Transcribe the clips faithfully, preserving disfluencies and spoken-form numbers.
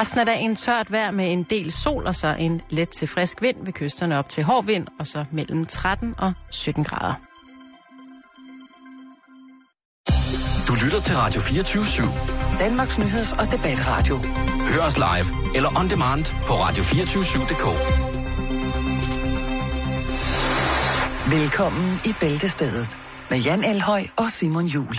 Resten af dagen tørt vejr med en del sol og så en let til frisk vind ved kysterne op til hård vind og så mellem tretten og sytten grader. Du lytter til Radio fireogtyve syv, Danmarks nyheds- og debatradio. Hør os live eller on demand på radio to fire syv punktum d k. Velkommen i Bæltestedet med Jan Elhøj og Simon Jul.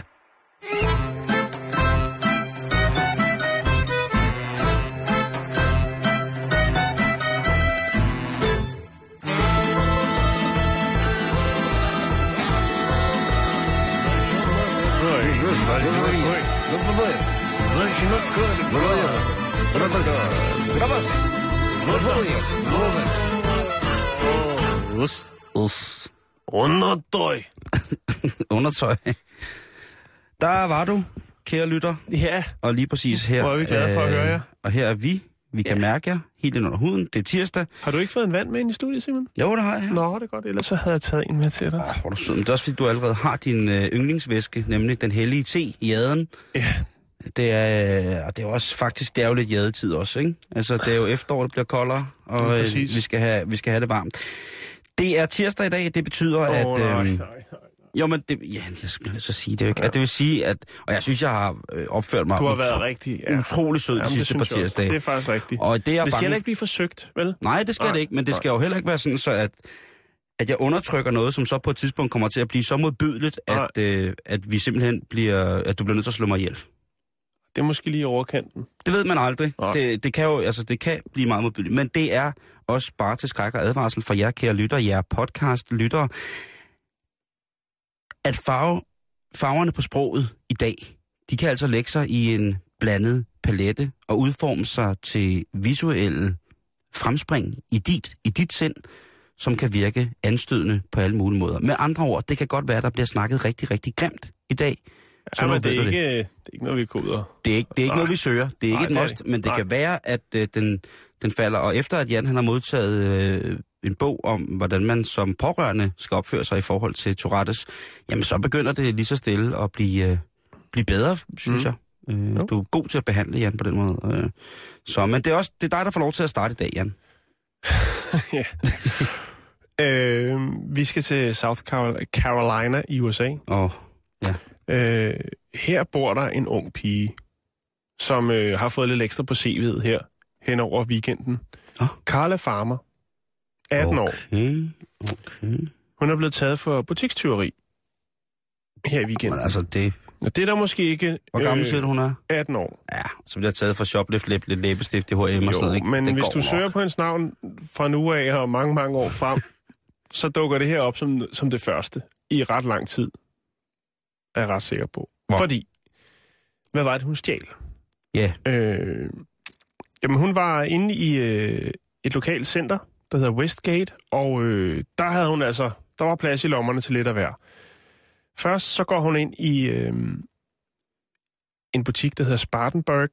Us, us. Undertøj. Undertøj. Der var du, kære lytter. Ja. Og lige præcis her. Hvor er vi glade for at høre jer. Og her er vi. Vi kan ja. mærke jer helt ind under huden. Det er tirsdag. Har du ikke fået en vand med ind i studiet, Simon? Jo, det har jeg. Nå, det er godt. Ellers så havde jeg taget en med til dig. Åh, hvor er du sød. Men det er også fordi, du allerede har din øh, yndlingsvæske, nemlig den hellige te i aden. Ja. Det er, og det er også faktisk, det er jo lidt jadetid også, ikke? Altså, det er jo efterår, det bliver koldere, og øh, vi, skal have, vi skal have det varmt. Det er tirsdag i dag, det betyder, oh, at... Øh, nej, nej, nej. Jo, men det... Ja, jeg skal nødt til at sige det, ikke? Ja. At det vil sige, at... Og jeg synes, jeg har opført mig... Du har utro, været rigtig... Ja. Utrolig sød de sidste par tirsdage. Det er faktisk rigtigt. Og det, er det skal heller ikke blive forsøgt, vel? Nej, det skal nej, det ikke, men det nej. skal jo heller ikke være sådan, så at... at jeg undertrykker noget, som så på et tidspunkt kommer til at blive så modbydeligt, at, øh, at vi simpelthen bliver... At du bliver nødt til at slå mig ihjel. Det er måske lige overkanten. Det ved man aldrig. Det, det kan jo, altså det kan blive meget modbydeligt, men det er også bare til skræk og advarsel for jer, kære lytter, jer podcast lyttere, at farve, farverne på sproget i dag, de kan altså lægge sig i en blandet palette og udforme sig til visuelle fremspring i dit, i dit sind, som kan virke anstødende på alle mulige måder. Med andre ord, det kan godt være, at der bliver snakket rigtig, rigtig grimt i dag. Ja, men det er, ikke, det. det er ikke noget, vi koder. Det er ikke, det er ikke noget, vi søger. Det er nej, ikke et must, men det nej. kan være, at øh, den, den falder. Og efter at Jan han har modtaget øh, en bog om, hvordan man som pårørende skal opføre sig i forhold til Tourettes, jamen så begynder det lige så stille at blive, øh, blive bedre, synes mm. jeg. Øh, no. Du er god til at behandle, Jan, på den måde. Øh, så, men det er også det er dig, der får lov til at starte i dag, Jan. Ja. øh, vi skal til South Carolina i U S A. Åh, oh, ja. Øh, her bor der en ung pige, som øh, har fået lidt ekstra på C V'et her, hen over weekenden. Oh. Carla Farmer, atten okay. år. Okay. Hun er blevet taget for butikstyveri her i weekenden. Men altså det... Og det er der måske ikke... Hvor gammel øh, siger du, hun er? atten år. Ja, så bliver taget for shoplift, lidt læbestift i H og M og jo, sådan noget, ikke? Men det hvis du nok. søger på hendes navn fra nu af og mange, mange år frem, så dukker det her op som, som det første i ret lang tid. Er jeg ret sikker på. Hvor? Fordi, hvad var det, hun stjal? Ja. Yeah. Øh, jamen, hun var inde i øh, et lokalt center, der hedder Westgate, og øh, der havde hun altså, der var plads i lommerne til lidt af hver. Først så går hun ind i øh, en butik, der hedder Spartanburg,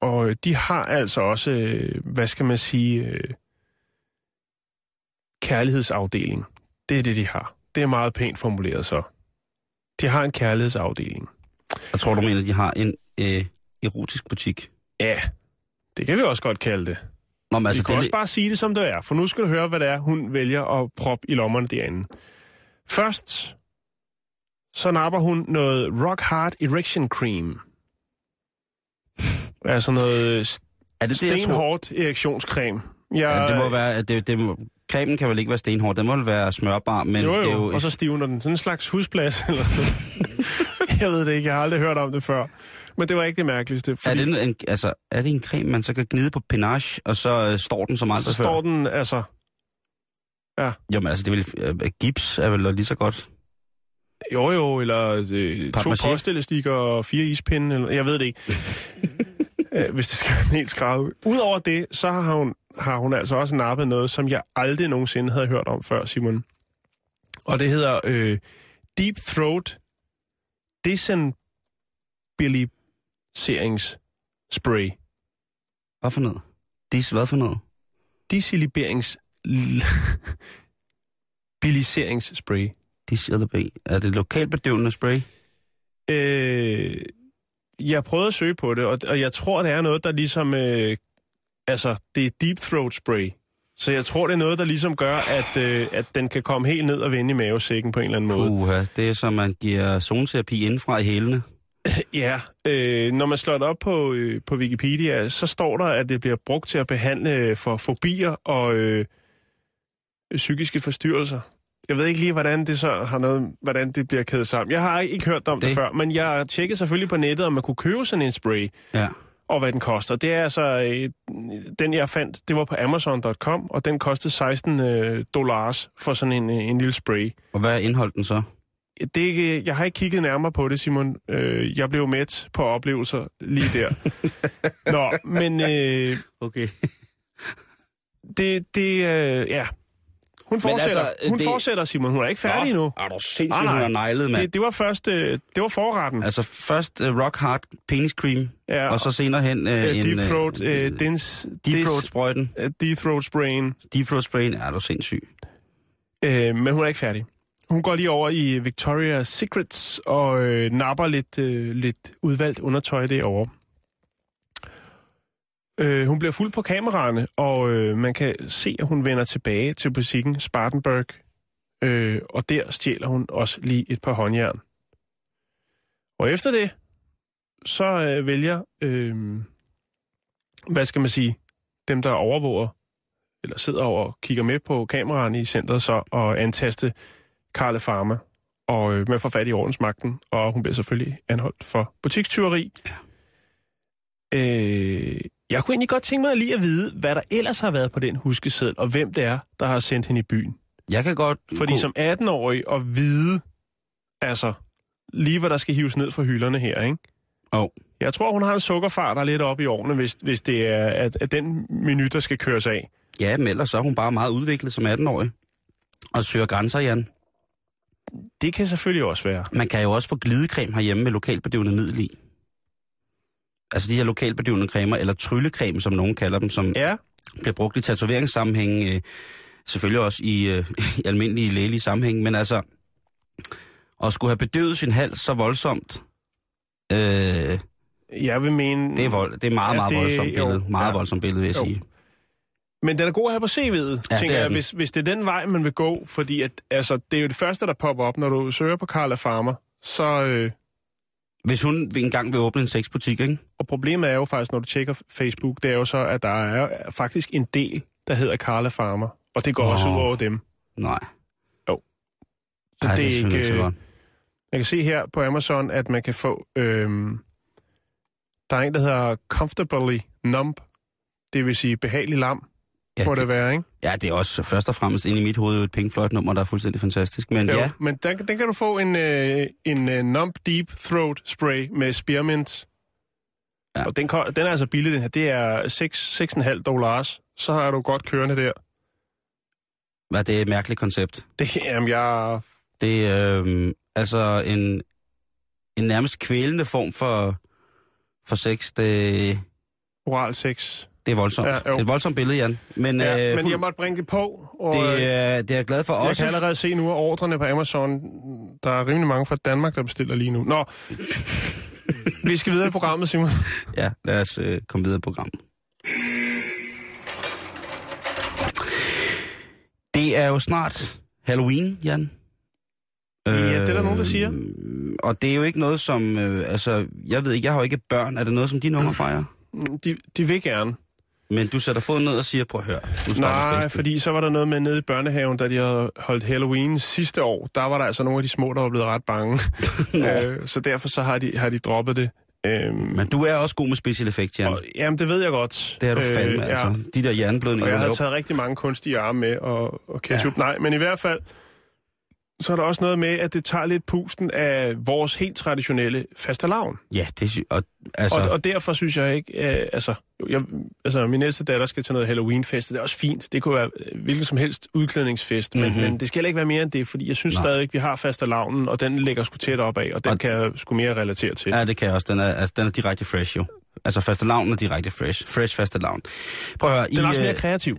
og øh, de har altså også, øh, hvad skal man sige, øh, kærlighedsafdeling. Det er det, de har. Det er meget pænt formuleret så. De har en kærlighedsafdeling. Jeg tror, du mener, de har en øh, erotisk butik. Ja, det kan vi også godt kalde det. Nå, men altså, vi kan det... også bare sige det, som det er. For nu skal du høre, hvad det er, hun vælger at proppe i lommerne derinde. Først, så napper hun noget Rock Hard Erection Cream. Altså noget st- er det stenhårdt erektionscreme. Jeg... Ja, det må være... at det, det må... Cremen kan vel ikke være stenhård, den må vel være smørbar, men jo, jo. Det er jo... og så stivner den. Sådan en slags husplads, eller jeg ved det ikke, jeg har aldrig hørt om det før. Men det var ikke det mærkeligste. Fordi... Er, det en, altså, er det en creme, man så kan gnide på penage, og så øh, står den som andre før? Så står den, altså... Ja. Jo, men altså, det vil, øh, gips er vel lige så godt? Jo, jo, eller øh, to påstillestikker og fire ispinde, eller jeg ved det ikke. øh, hvis det skal være en helt skrave. Udover det, så har hun... har hun altså også nappet noget, som jeg aldrig nogensinde havde hørt om før, Simon. Og det hedder øh, Deep Throat Desiliberingsspray. Hvad for noget? Dis, hvad for noget? Desiliberingsspray. Desilibering. Er det lokalbedøvende spray? Øh... Jeg prøvede at søge på det, og jeg tror, det er noget, der ligesom øh, Altså, det er Deep Throat spray. Så jeg tror, det er noget, der ligesom gør, at, øh, at den kan komme helt ned og vende i mavesækken på en eller anden måde. Uha, det er som, man giver zoneterapi indfra i hælene. Ja, øh, når man slår det op på, øh, på Wikipedia, så står der, at det bliver brugt til at behandle for fobier og øh, psykiske forstyrrelser. Jeg ved ikke lige, hvordan det så har noget, hvordan det bliver kædet sammen. Jeg har ikke hørt om det, det før, men jeg tjekkede selvfølgelig på nettet, om man kunne købe sådan en spray. Ja. Og hvad den koster. Det er altså, øh, den jeg fandt, det var på amazon punktum com, og den kostede seksten dollars for sådan en, en lille spray. Og hvad er indholdet den så? Det, jeg har ikke kigget nærmere på det, Simon. Øh, jeg blev mæt på oplevelser lige der. Nå, men... Øh, okay. Det, det, øh, ja... Hun fortsætter, altså, hun det... fortsætter, Simon. Hun er ikke færdig nu. Er du sindssygt, ah, hun er nejlet, mand. Det, det var først, øh, det var forretten. Altså først uh, Rock Hard penis cream, ja, og så senere hen øh, en... Deep Throat... Øh, øh, dins, deep Throat sprøjten. Uh, Deep Throat sprayen. Deep Throat sprayen, er du sindssyg. Øh, men hun er ikke færdig. Hun går lige over i Victoria's Secrets og øh, napper lidt, øh, lidt udvalgt undertøj derovre. Øh, hun bliver fuld på kameraerne, og øh, man kan se, at hun vender tilbage til butikken Spartanburg. Øh, og der stjæler hun også lige et par håndjern. Og efter det, så øh, vælger, øh, hvad skal man sige, dem der overvåger, eller sidder over og kigger med på kameraerne i centret, så og antaste Carla Farmer. Og øh, man får fat i ordensmagten, og hun bliver selvfølgelig anholdt for butikstyveri. Ja. Øh, jeg kunne egentlig godt tænke mig lige at vide, hvad der ellers har været på den huskeseddel, og hvem det er, der har sendt hende i byen. Jeg kan godt... Fordi kunne... som atten-årig at vide, altså, lige hvad der skal hives ned fra hylderne her, ikke? Oh. Jeg tror, hun har en sukkerfar, der er lidt oppe i årene, hvis, hvis det er at, at den menu, der skal køres af. Ja, men ellers så er hun bare meget udviklet som atten-årig. Og søger grænser, Jan. Det kan selvfølgelig også være. Man kan jo også få glidecreme herhjemme med lokalbedøvende middel i. Altså de her lokalbedøvende cremer, eller tryllecreme, som nogen kalder dem, som ja. Bliver brugt i tatoveringssammenhæng, øh, selvfølgelig også i, øh, i almindelige lægelige sammenhæng, men altså, at skulle have bedøvet sin hals så voldsomt, øh, jeg vil mene... Det er, vold, det er meget, meget det, voldsomt billede, jo, meget ja, voldsomt billede, vil jeg jo. sige. Men den er god at have på C V'et, ja, tænker jeg, hvis, hvis det er den vej, man vil gå, fordi at, altså, det er jo det første, der popper op, når du søger på Carla Farmer, så... Øh, Hvis hun engang vil åbne en sexbutik, ikke? Og problemet er jo faktisk, når du tjekker Facebook, det er jo så, at der er faktisk en del, der hedder Carla Farmer. Og det går oh. også ud over dem. Nej. Jo. Så Ej, det er ikke... ikke så godt. Man kan se her på Amazon, at man kan få... Øhm, der er en, der hedder Comfortably Numb. Det vil sige behagelig lam, ja, må det, det være, ikke? Ja, det er også først og fremmest ind i mit hoved et Pink Floyd-nummer, der er fuldstændig fantastisk. Men jo, ja. Men den, den kan du få en, øh, en øh, Numb Deep Throat Spray med spearmint. Ja. Og den, den er altså billig, den her. Det er seks komma fem dollars. Så har du godt kørende der. Hvad, det er et mærkeligt koncept. Det, jamen, jeg... Det er øh, altså en, en nærmest kvælende form for, for sex. Det... Oral sex. Det er voldsomt. Ja, det er et voldsomt billede, Jan. Men, ja, øh, men jeg måtte bringe det på. Og det, øh, det er jeg glad for også. Jeg kan allerede se nu af ordrene på Amazon. Der er rimelig mange fra Danmark, der bestiller lige nu. Nå, vi skal videre i programmet, Simon. Ja, lad os øh, komme videre i programmet. Det er jo snart Halloween, Jan. Ja, øh, det er der nogen, der siger. Og det er jo ikke noget, som... Øh, altså, jeg ved ikke, jeg har jo ikke børn. Er det noget, som dine unger fejrer? De, de vil gerne. Men du sætter foden ned og siger, prøv at høre. Nej, fordi så var der noget med nede i børnehaven, da de havde holdt Halloween sidste år. Der var der altså nogle af de små, der var blevet ret bange. øh, så derfor så har de, har de droppet det. Øhm, Men du er også god med special effects, Jan. Og, jamen, det ved jeg godt. Det er du fandme, øh, altså. Ja. De der hjerneblødninger. Og jeg har taget rigtig mange kunstige arme med og, og ketchup. Ja. Nej, men i hvert fald, så er der også noget med, at det tager lidt pusten af vores helt traditionelle fastelavn. Ja, det sy- og, altså... og, og derfor synes jeg ikke, øh, altså, jeg, altså, min ældste datter skal til noget Halloween-fest, det er også fint. Det kunne være hvilken som helst udklædningsfest, mm-hmm. men, men det skal ikke være mere end det, fordi jeg synes Nej. stadigvæk, vi har fastelavnen, og den ligger sgu tæt op af, og den og... kan jeg sgu mere relatere til. Ja, det kan jeg også. Den er, altså, den er direkte fresh, jo. Altså, fastelavnen er direkte fresh. Fresh fastelavn. Prøv at høre, den er I, også mere kreativ.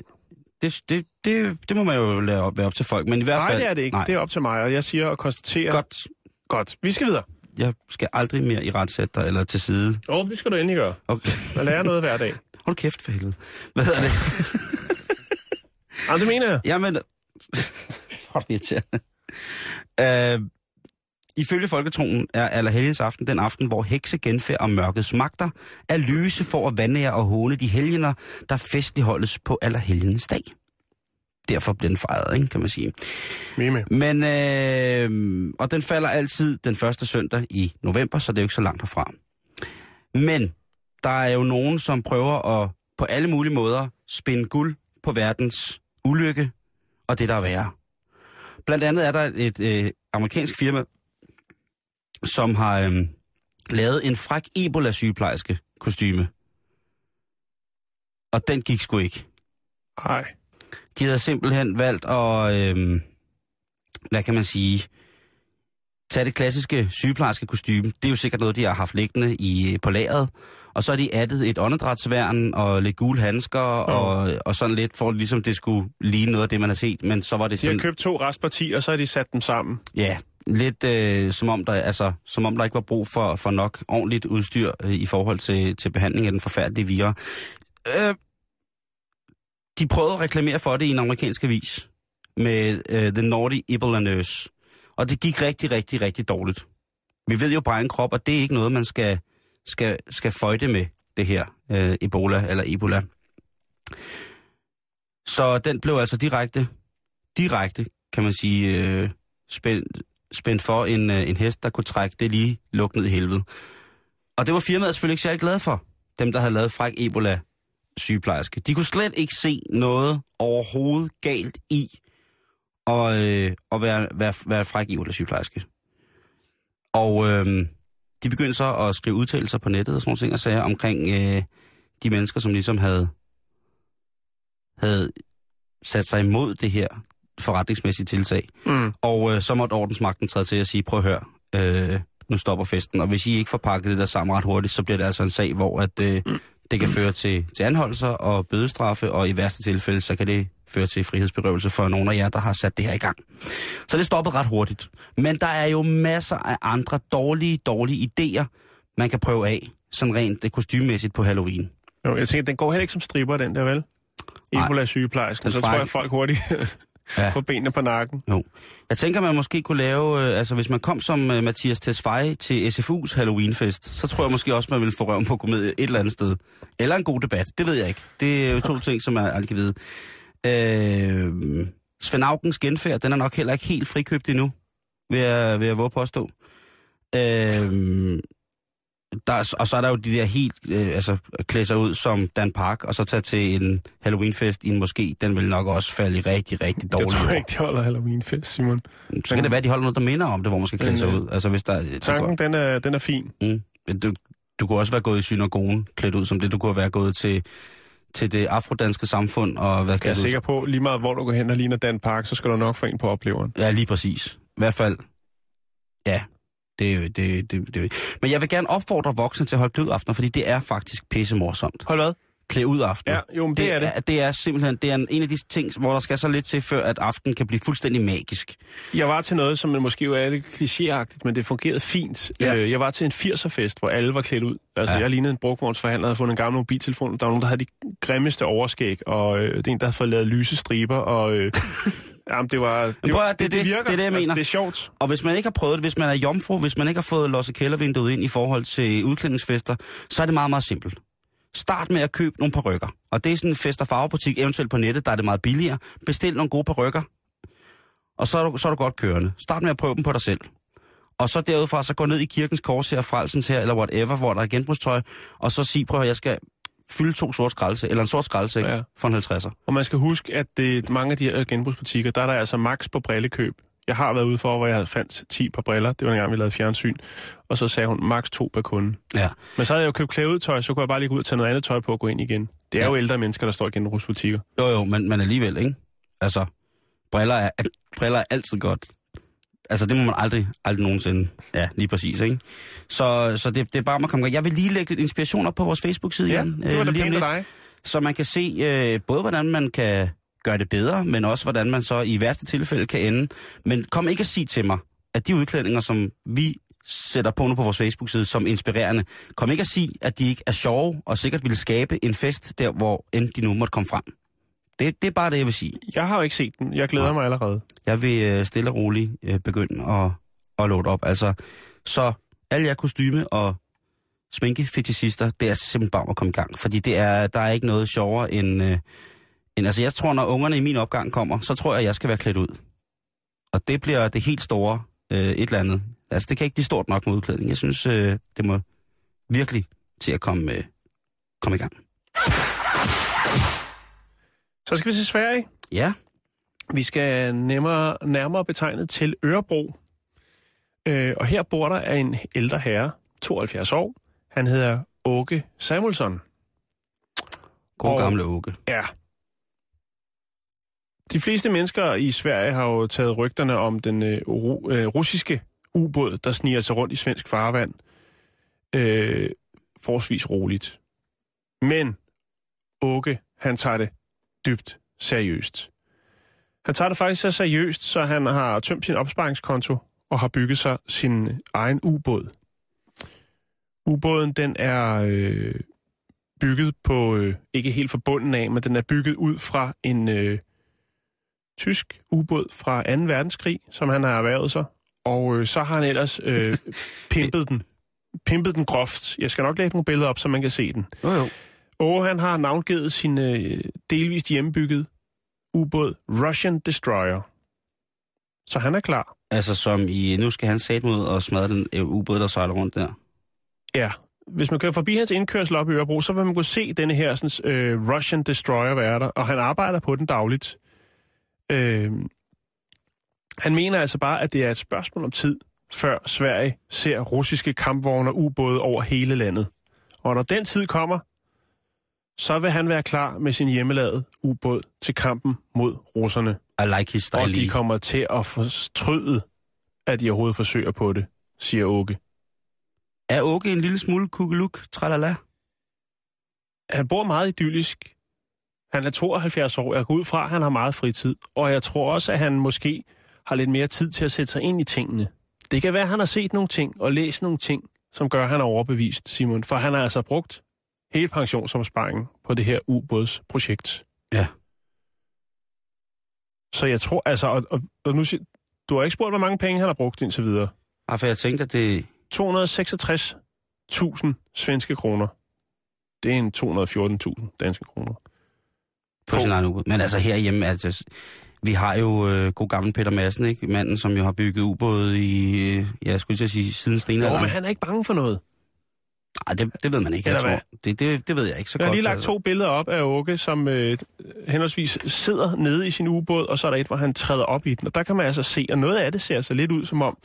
Det, det, det, det må man jo lade op, være op til folk, men i hvert fald... Nej, det er det ikke. Nej. Det er op til mig, og jeg siger og konstaterer... Godt. Godt. Vi skal videre. Jeg skal aldrig mere i retsætter eller til side. Åh, oh, det skal du endelig gøre. Okay. Jeg lærer noget hver dag. Hold kæft for helvede. Hvad hedder det? Nej, det mener jeg. Jamen, hvor irriterende. Uh, ifølge folketroen er Allerhelgensaften den aften, hvor hekse, genfærd og mørkets magter er lyse for at vandære og håne de helgener, der festlig holdes på Allerhelgens dag. Derfor bliver den fejret, ikke, kan man sige. Mime. Men, øh, og den falder altid den første søndag i november, så det er jo ikke så langt herfra. Men der er jo nogen, som prøver at på alle mulige måder spinde guld på verdens ulykke og det, der er værre. Blandt andet er der et øh, amerikansk firma, som har øh, lavet en fræk Ebola-sygeplejerske kostyme. Og den gik sgu ikke. Nej. De havde simpelthen valgt at, øh, hvad kan man sige, tage det klassiske sygeplejerske kostyme. Det er jo sikkert noget, de har haft liggende i, på lageret. Og så har de attet et åndedrætsværn og lidt gule handsker mm. og, og sådan lidt, for ligesom det skulle ligne noget af det, man har set. Men så var det de sådan... har købt to restpartier, og så har de sat dem sammen. Ja, lidt øh, som, om der, altså, som om der ikke var brug for, for nok ordentligt udstyr øh, i forhold til, til behandling af den forfærdelige vira. Øh... De prøvede at reklamere for det i en amerikansk avis med uh, The Naughty Ebola Nurse. Og det gik rigtig, rigtig, rigtig dårligt. Vi ved jo bare en krop, og det er ikke noget, man skal, skal, skal føjte med, det her uh, Ebola eller Ebola. Så den blev altså direkte, direkte kan man sige, uh, spændt, spændt for en, uh, en hest, der kunne trække det lige lukt ned i helvede. Og det var firmaet selvfølgelig ikke særlig glad for, dem der havde lavet fræk Ebola sygeplejerske. De kunne slet ikke se noget overhovedet galt i at, øh, at være, være, være fræk i eller sygeplejerske. Og øh, de begyndte så at skrive udtalelser på nettet og sådan nogle ting, og sager omkring øh, de mennesker, som ligesom havde, havde sat sig imod det her forretningsmæssige tiltag. Mm. Og øh, så måtte ordensmagten træde til at sige, prøv at høre, øh, nu stopper festen, og hvis I ikke får pakket det der sammen ret hurtigt, så bliver det altså en sag, hvor at... Øh, mm. Det kan føre til, til anholdelser og bødestraffe, og i værste tilfælde, så kan det føre til frihedsberøvelse for nogen af jer, der har sat det her i gang. Så det stoppede ret hurtigt. Men der er jo masser af andre dårlige, dårlige idéer, man kan prøve af, sådan rent kostymemæssigt på Halloween. Jo, jeg tænker, den går heller ikke som stripper, den der, vel? Ebola-sygeplejersken, så tror jeg, folk hurtigt ja. Får benene på nakken. Jo. Jeg tænker, man måske kunne lave, øh, altså hvis man kom som øh, Mathias Tesfaye til S F U's Halloweenfest, så tror jeg måske også, man ville få røven på komedie et eller andet sted. Eller en god debat, det ved jeg ikke. Det er jo to ting, som jeg aldrig kan vide. Øh, Svend Aukens genfærd, den er nok heller ikke helt frikøbt endnu, vil jeg, vil jeg våge påstå. Øh, der, og så er der jo de der helt, øh, altså klæde sig ud som Dan Park, og så tage til en Halloweenfest i en moské, den vil nok også falde i rigtig, rigtig dårligt. Jeg tror ikke, de holder Halloweenfest, Simon. Så kan den, det være, de holder noget, der minder om det, hvor man skal klæde den, sig ud. Altså, hvis der, tanken, der den, er, den er fin. Mm. Du, du kunne også være gået i synagogen, klædt ud som det. Du kunne være gået til, til det afrodanske samfund og været klædt ud. Jeg er sikker på, lige meget hvor du går hen og ligner Dan Park, så skal du nok få en på opleveren. Ja, lige præcis. I hvert fald, ja... Det, det, det, det. Men jeg vil gerne opfordre voksne til at holde klædudaftener, fordi det er faktisk pissemorsomt. Hold hvad? Klædudaftener. Ja, jo, men det, det er det. Er, det er simpelthen det er en, en af de ting, hvor der skal så lidt til, før at aftenen kan blive fuldstændig magisk. Jeg var til noget, som måske jo er lidt klichéagtigt, men det fungerede fint. Ja. Jeg var til en firserfest, hvor alle var klædt ud. Altså, ja. Jeg lignede en brugvognsforhandler, havde fundet en gammel mobiltelefon. Der var nogen, der havde de grimmeste overskæg, og øh, det er en, der havde fået lavet lyse striber, og... Øh, Jamen, det var... Det, Prøv, var, det, det, det virker. Det er det, jeg mener. Altså, det er sjovt. Og hvis man ikke har prøvet det, hvis man er jomfru, hvis man ikke har fået Losse Kældervinduet ind i forhold til udklædningsfester, så er det meget, meget simpelt. Start med at købe nogle parykker. Og det er sådan en fest- og farvebutik, eventuelt på nettet, der er det meget billigere. Bestil nogle gode parykker, og så er, du, så er du godt kørende. Start med at prøve dem på dig selv. Og så derudfra, så gå ned i Kirkens Kors her, Frelsens her, eller whatever, hvor der er genbrugstøj, og så sig, prøv at jeg skal... fylde to sort skraldesæk, eller en sort skraldesæk ja. For en halvtredser. Og man skal huske, at det, mange af de her genbrugsbutikker, der er der altså maks på brillekøb. Jeg har været ude for, hvor jeg fandt ti par briller. Det var en gang, vi lavede fjernsyn. Og så sagde hun, maks to per kunde. Ja. Men så havde jeg jo købt klædeudtøj, så kunne jeg bare lige ud og tage noget andet tøj på og gå ind igen. Det er ja. Jo ældre mennesker, der står i genbrugsbutikker. Jo jo, men, men alligevel, ikke? Altså, briller er, briller er altid godt. Altså, det må man aldrig, aldrig nogensinde. Ja, lige præcis, ikke? Så, så det, det er bare, man kommer. Jeg vil lige lægge lidt inspiration op på vores Facebook-side, Jan. Ja, det var da pænt af dig. Så man kan se øh, både, hvordan man kan gøre det bedre, men også, hvordan man så i værste tilfælde kan ende. Men kom ikke at sige til mig, at de udklædninger, som vi sætter på nu på vores Facebook-side som inspirerende. Kom ikke at sige, at de ikke er sjove og sikkert ville skabe en fest der, hvor end de nu måtte komme frem. Det, det er bare det, jeg vil sige. Jeg har jo ikke set den. Jeg glæder ja. mig allerede. Jeg vil stille og roligt begynde at, at load op. Altså, så alle jer kostyme og sminkefetisister, det er simpelthen bare at komme i gang. Fordi det er, der er ikke noget sjovere end, øh, end... Altså, jeg tror, når ungerne i min opgang kommer, så tror jeg, jeg skal være klædt ud. Og det bliver det helt store øh, et eller andet. Altså, det kan ikke blive stort nok med udklædning. Jeg synes, øh, det må virkelig til at komme, øh, komme i gang. Så skal vi til Sverige. Ja. Vi skal nærmere, nærmere betegnet til Ørebro. Øh, og her bor der en ældre herre, tooghalvfjerds år. Han hedder Åke Samuelsson. God og, gamle Åke. Ja. De fleste mennesker i Sverige har jo taget rygterne om den øh, russiske ubåd, der sniger sig rundt i svensk farvand. Øh, forholdsvis roligt. Men Åke, han tager det dybt seriøst. Han tager det faktisk så seriøst, så han har tømt sin opsparingskonto og har bygget sig sin egen ubåd. Ubåden, den er øh, bygget på, øh, ikke helt fra bunden af, men den er bygget ud fra en øh, tysk ubåd fra anden verdenskrig, som han har erhvervet sig. Og øh, så har han ellers øh, pimpet den. Pimpet den groft. Jeg skal nok lægge nogle billeder op, så man kan se den. Jo jo. Og han har navngivet sin øh, delvist hjemmebyggede ubåd Russian Destroyer. Så han er klar. Altså som i, nu skal han sætte mod og smadre den øh, ubåd, der sejler rundt der. Ja, hvis man kører forbi hans indkørsel op i Ørebro, så vil man kunne se denne her sådan, øh, Russian Destroyer være der, og han arbejder på den dagligt. Øh, han mener altså bare, at det er et spørgsmål om tid, før Sverige ser russiske kampvogne og ubåde over hele landet. Og når den tid kommer, så vil han være klar med sin hjemmelavede ubåd til kampen mod russerne. I like his style. Og de kommer til at fortryde, at de overhovedet forsøger på det, siger Åke. Er Åke en lille smule kugeluk, tralala? Han bor meget idyllisk. Han er tooghalvfjerds år. Jeg går ud fra, at han har meget fritid. Og jeg tror også, at han måske har lidt mere tid til at sætte sig ind i tingene. Det kan være, at han har set nogle ting og læst nogle ting, som gør, at han er overbevist, Simon. For han har altså brugt hele pensionsopsparingen på det her ubådsprojekt. Ja. Så jeg tror, altså... Og, og, og nu, du har ikke spurgt, hvor mange penge han har brugt indtil videre. Ja, for jeg tænkte, at det... to hundrede og seksogtres tusind svenske kroner. Det er en to hundrede og fjorten tusind danske kroner. På, på sin egen ubåd. Men altså herhjemme, altså, vi har jo øh, god gammel Peter Madsen, ikke? Manden, som jo har bygget ubåd i, øh, ja, jeg skulle sige, siden stenalderen. Jo, men han er ikke bange for noget. Nej, det, det ved man ikke. Jeg tror. Det, det, det ved jeg ikke så godt. Jeg har godt, lige lagt altså. to billeder op af Åke, som øh, henholdsvis sidder nede i sin ubåd, og så er der et, hvor han træder op i den. Og der kan man altså se, og noget af det ser altså lidt ud som om,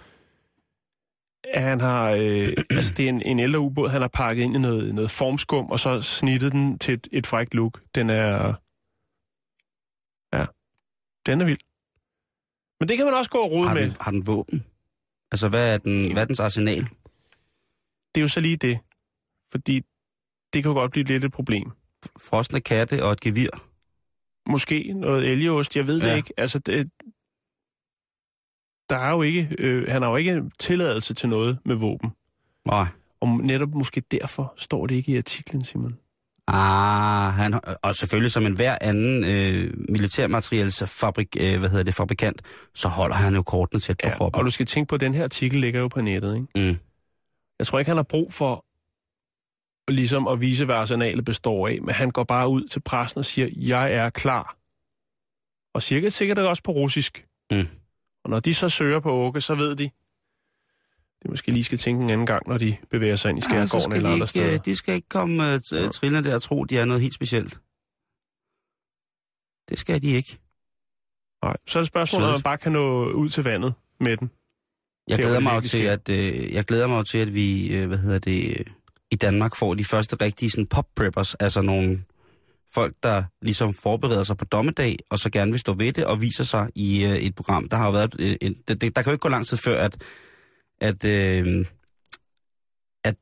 at han har, øh, altså det er en, en ældre ubåd, han har pakket ind i noget, noget formskum, og så snittet den til et, et frækt look. Den er, ja, den er vild. Men det kan man også gå og rode har den, med. Har den våben? Altså, hvad er, den, hvad er dens arsenal? Det er jo så lige det, fordi det kan jo godt blive lidt et problem. Frosne katte og et gevir. Måske noget elgeost, jeg ved ja. det ikke. Altså, det, Der er jo ikke, øh, han har jo ikke tilladelse til noget med våben. Nej. Og netop måske derfor står det ikke i artiklen, Simon. Ah, han, og selvfølgelig som enhver anden øh, militærmaterielsfabrik, øh, hvad hedder det, fabrikant, så holder han jo kortene tæt på ja, kroppen. Og du skal tænke på, at den her artikel ligger jo på nettet, ikke? Mm. Jeg tror ikke, han har brug for ligesom at vise, hvad arsenalet består af, men han går bare ud til pressen og siger, jeg er klar. Og cirka sikkert også på russisk. Mm. Og når de så søger på Åke, så ved de, de måske lige skal tænke en anden gang, når de bevæger sig ind i skærgården ja, eller andre steder. De skal ikke komme uh, trillende der og tro, de er noget helt specielt. Det skal de ikke. Nej, så er det spørgsmålet, om man bare kan nå ud til vandet med den. Jeg glæder mig til, at øh, jeg glæder mig til, at vi, øh, hvad hedder det, øh, i Danmark får de første rigtige sådan pop-preppers, altså nogle folk, der ligesom forbereder sig på dommedag, og så gerne vil stå ved det, og viser sig i øh, et program. Der har jo været... Øh, en, det, der kan jo ikke gå lang tid før, at, at, øh, at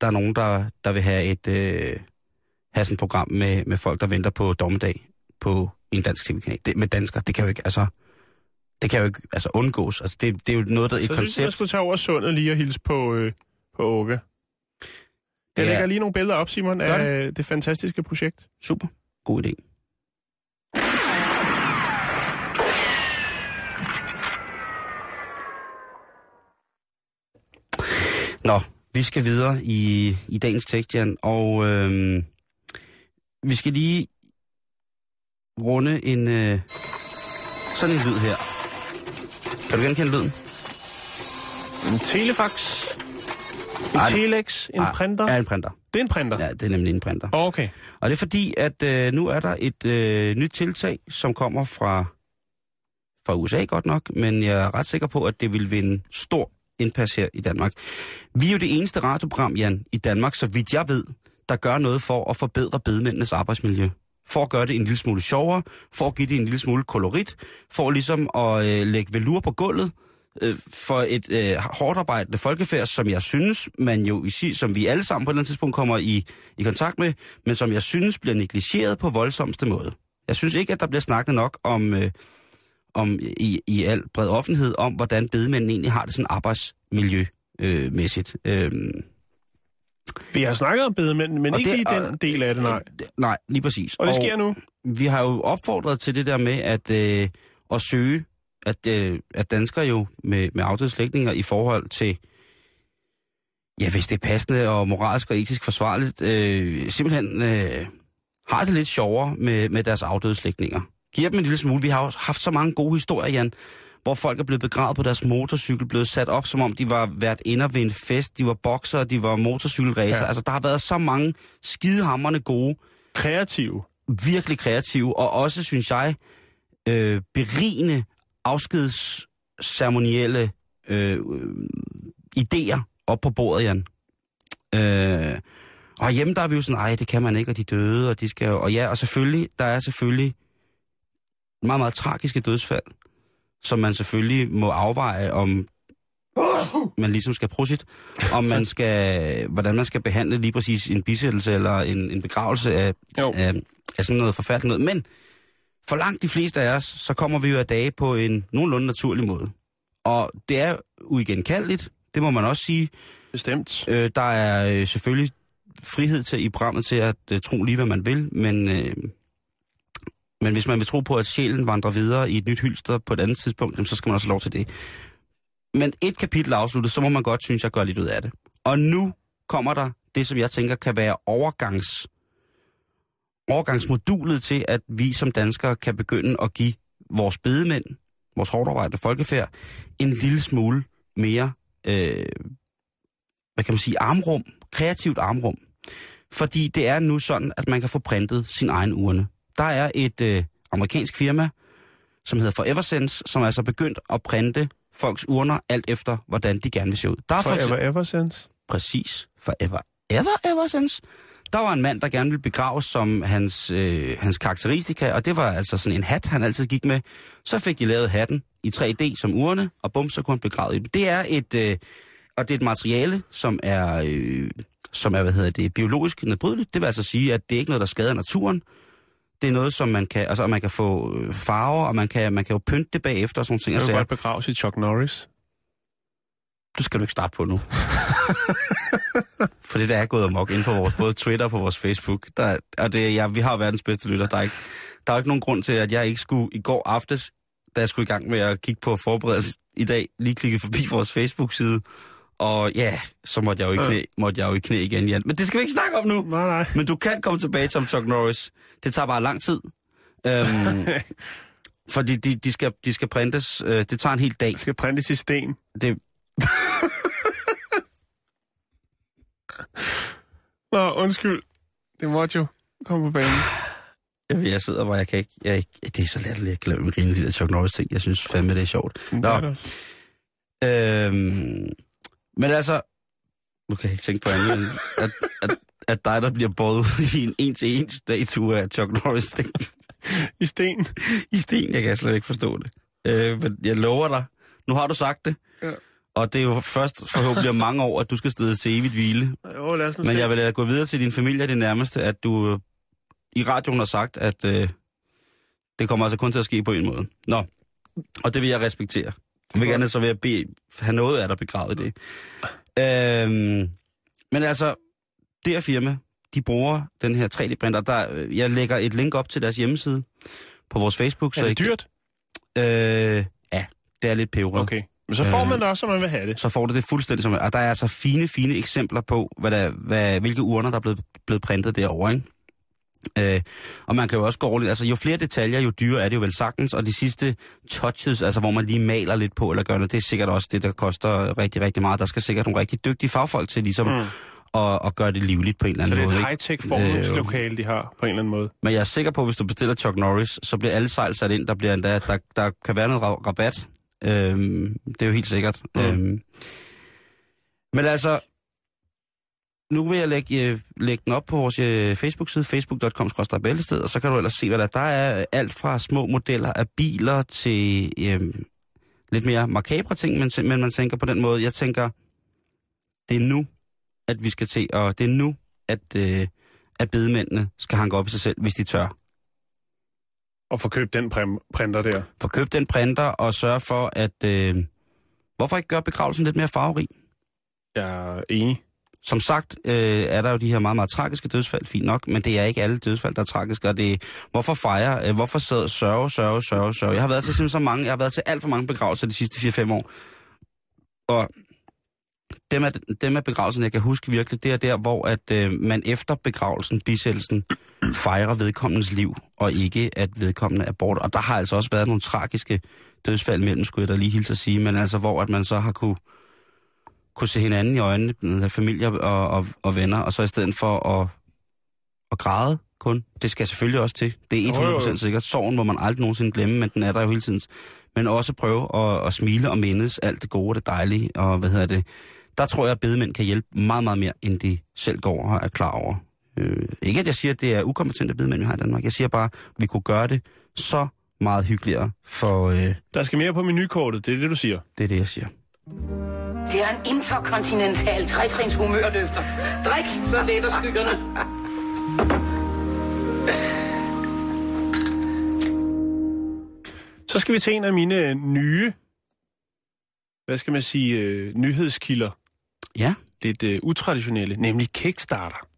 der er nogen, der, der vil have et øh, have sådan et program med, med folk, der venter på dommedag på en dansk tv-kanal. Det, med danskere, det kan jo ikke... Altså, Det kan jo ikke altså undgås. Altså, det, det er jo noget, der i koncept... Så synes jeg, jeg skulle tage over sundet lige og hilse på, øh, på Åke. Jeg ja. lægger lige nogle billeder op, Simon, af det. det fantastiske projekt. Super. God idé. Nå, vi skal videre i, i dagens tekst, Jan, og øh, vi skal lige runde en... Øh, sådan en lyd her. Kan du genkende lyden? En telefax, en Ej, telex, en Ej, printer. Ja, en printer. Det er en printer? Ja, det er nemlig en printer. Okay. Og det er fordi, at øh, nu er der et øh, nyt tiltag, som kommer fra, fra U S A godt nok, men jeg er ret sikker på, at det vil vinde stor indpas her i Danmark. Vi er jo det eneste radioprogram, Jan, i Danmark, så vidt jeg ved, der gør noget for at forbedre bedemændenes arbejdsmiljø. For at gøre det en lille smule sjovere, for at give det en lille smule kolorit, for ligesom at øh, lægge velure på gulvet øh, for et øh, hårdt arbejdende folkefærd, som jeg synes, man jo i, som vi alle sammen på et eller andet tidspunkt kommer i, i kontakt med, men som jeg synes bliver negligeret på voldsomste måde. Jeg synes ikke, at der bliver snakket nok om, øh, om i, i al bred offentlighed om, hvordan bedemændene egentlig har det sådan arbejdsmiljømæssigt. Øh, øh, Vi har snakket om bedemænd, men og ikke det, lige den del af det, nej. Nej, lige præcis. Og det sker og nu? Vi har jo opfordret til det der med at, øh, at søge, at, øh, at danskere jo med, med afdøde slægtninger i forhold til, ja, hvis det er passende og moralsk og etisk forsvarligt, øh, simpelthen øh, har det lidt sjovere med, med deres afdøde slægtninger. Giver dem en lille smule. Vi har også haft så mange gode historier, Jan, hvor folk er blevet begravet på deres motorcykel, blevet sat op, som om de var været inde ved en fest, de var boksere, de var motorcykelræser. Ja. Altså, der har været så mange skidehamrende gode. Kreative. Virkelig kreative, og også, synes jeg, øh, berigende afskedsceremonielle øh, idéer op på bordet, Jan. Øh, og hjemme der er vi jo sådan, nej, det kan man ikke, og de døde, og de skal jo... Og ja, og selvfølgelig, der er selvfølgelig meget, meget tragiske dødsfald, som man selvfølgelig må afveje, om man ligesom skal prosit, om man skal, hvordan man skal behandle lige præcis en bisættelse eller en, en begravelse af, af, af sådan noget forfærdeligt noget. Men for langt de fleste af os, så kommer vi jo af dage på en nogenlunde naturlig måde. Og det er uigenkaldeligt, det må man også sige. Bestemt. Øh, der er øh, selvfølgelig frihed til i programmet til at øh, tro lige, hvad man vil, men... Øh, Men hvis man vil tro på, at sjælen vandrer videre i et nyt hylster på et andet tidspunkt, så skal man også have lov til det. Men et kapitel afsluttet, så må man godt synes, at jeg gør lidt ud af det. Og nu kommer der det, som jeg tænker kan være overgangs, overgangsmodulet til, at vi som danskere kan begynde at give vores bedemænd, vores hårdt arbejdende folkefærd, en lille smule mere, øh, hvad kan man sige, armrum, kreativt armrum. Fordi det er nu sådan, at man kan få printet sin egen urne. Der er et øh, amerikansk firma, som hedder Forever Sense, som er altså begyndt at printe folks urner alt efter, hvordan de gerne vil se ud. Der er Forever for eksempel, Ever Sense? Præcis. Forever Ever Ever Sense. Der var en mand, der gerne ville begraves som hans, øh, hans karakteristika, og det var altså sådan en hat, han altid gik med. Så fik de lavet hatten i tre D som urne, og bum, så kunne han blive begravet i den. Det er et, øh, og det er et materiale, som er, øh, som er hvad hedder det, biologisk nedbrydeligt. Det vil altså sige, at det er ikke noget, der skader naturen. Det er noget, som man kan, altså man kan få farver, og man kan, man kan jo pynte det bagefter og sådan ting. Jeg vil godt begraves i Chuck Norris. Det skal du ikke starte på nu. For det der er gået amok ind på vores, både Twitter og på vores Facebook. Der, og det, ja, vi har verdens bedste lytter. Der er, ikke, der er ikke nogen grund til, at jeg ikke skulle i går aftes, da jeg skulle i gang med at kigge på forberedelse i dag, lige klikke forbi vores Facebook-side. Og ja, så måtte jeg jo i knæ, måtte jeg jo i knæ igen, Jan. Men det skal vi ikke snakke om nu. Nej, nej. Men du kan komme tilbage som Chuck Norris. Det tager bare lang tid. Øhm, fordi de, de, skal, de skal printes. Øh, det tager en hel dag. Det skal printes i sten. Det... Nå, undskyld. Det måtte jo komme på banen. Jeg, ved, jeg sidder bare, jeg kan ikke... Jeg, det er så latterligt, jeg glemmer mig rimelig lidt af Chuck Norris ting. Jeg synes fandme, det er sjovt. Nå. Øhm... Men altså, nu kan jeg ikke tænke på andet, at, at, at dig, der bliver båret ud i en en-til-en statue af Chuck Norris. I sten? I sten, jeg kan slet ikke forstå det. Øh, men jeg lover dig, nu har du sagt det, ja. Og det er jo først forhåbentlig om mange år, at du skal stede til evigt hvile. Jo, lad os nu men se. Jeg vil lade gå videre til din familie og det nærmeste, at du i radioen har sagt, at øh, det kommer altså kun til at ske på en måde. Nå. Og det vil jeg respektere. Jeg vil gerne så vil jeg bede, have noget af dig begravet i det. Øhm, men altså, det her firma, de bruger den her tre D-printer. Der, jeg lægger et link op til deres hjemmeside på vores Facebook. Er det så dyrt? Øh, ja, det er lidt peberet. Okay. Men så får man det også, som man vil have det. Så får det det fuldstændig som man. Og der er altså fine, fine eksempler på, hvad der, hvad, hvilke urner, der er blevet, blevet printet derovre, ikke? Øh, og man kan jo også gå lidt, altså jo flere detaljer, jo dyrere er det jo vel sagtens, og de sidste touches, altså hvor man lige maler lidt på eller gør noget, det er sikkert også det, der koster rigtig, rigtig meget. Der skal sikkert nogle rigtig dygtige fagfolk til ligesom mm. at, at gøre det livligt på en eller anden måde. Så det er et high-tech formålslokale, de har på en eller anden måde. Men jeg er sikker på, at hvis du bestiller Chuck Norris, så bliver alle sejl sat ind, der bliver endda, der, der kan være noget rabat. Øhm, det er jo helt sikkert. Mm. Øhm. Men altså... Nu vil jeg lægge, lægge den op på vores Facebook-side, facebook punktum com skråstreg bæltestedet, og så kan du ellers se, hvad der, der er. Alt fra små modeller af biler til øhm, lidt mere makabre ting, men, men man tænker på den måde. Jeg tænker, det er nu, at vi skal til, og det er nu, at, øh, at bedemændene skal hanke op i sig selv, hvis de tør. Og få købt den præm- printer der. Få købt den printer og sørge for, at... Øh, hvorfor ikke gøre begravelsen lidt mere farverig? Jeg er enig. Som sagt øh, er der jo de her meget, meget tragiske dødsfald, fint nok, men det er ikke alle dødsfald, der er tragiske, og det er, hvorfor fejre, øh, hvorfor sørge, sørge, sørge, sørge. Jeg har været til simpelthen så mange, jeg har været til alt for mange begravelser de sidste fire fem år, og dem er, dem er begravelsen, jeg kan huske virkelig, det er der, hvor at, øh, man efter begravelsen, bisættelsen, fejrer vedkommendes liv, og ikke at vedkommende er borte. Og der har altså også været nogle tragiske dødsfald mellem, skulle jeg da lige hilse at sige, men altså hvor at man så har kunne kunne se hinanden i øjnene, familier og, og, og venner, og så i stedet for at, at græde kun. Det skal selvfølgelig også til. Det er hundrede procent sikkert. Sorgen må man aldrig nogensinde glemme, men den er der jo hele tiden. Men også prøve at, at smile og mindes alt det gode og det dejlige, og hvad hedder det. Der tror jeg, at bedemænd kan hjælpe meget, meget mere, end de selv går og er klar over. Øh, ikke at jeg siger, at det er ukompetente bedemænd, vi har i Danmark. Jeg siger bare, at vi kunne gøre det så meget hyggeligere for... Øh... Der skal mere på menukortet, det er det, du siger. Det er det, jeg siger. Det er en interkontinental tretrins humørløfter. Drik, så letter stykkerne. Så skal vi til en af mine nye, hvad skal man sige, øh, nyhedskilder. Ja. Lidt øh, utraditionelle, nemlig Kickstarter.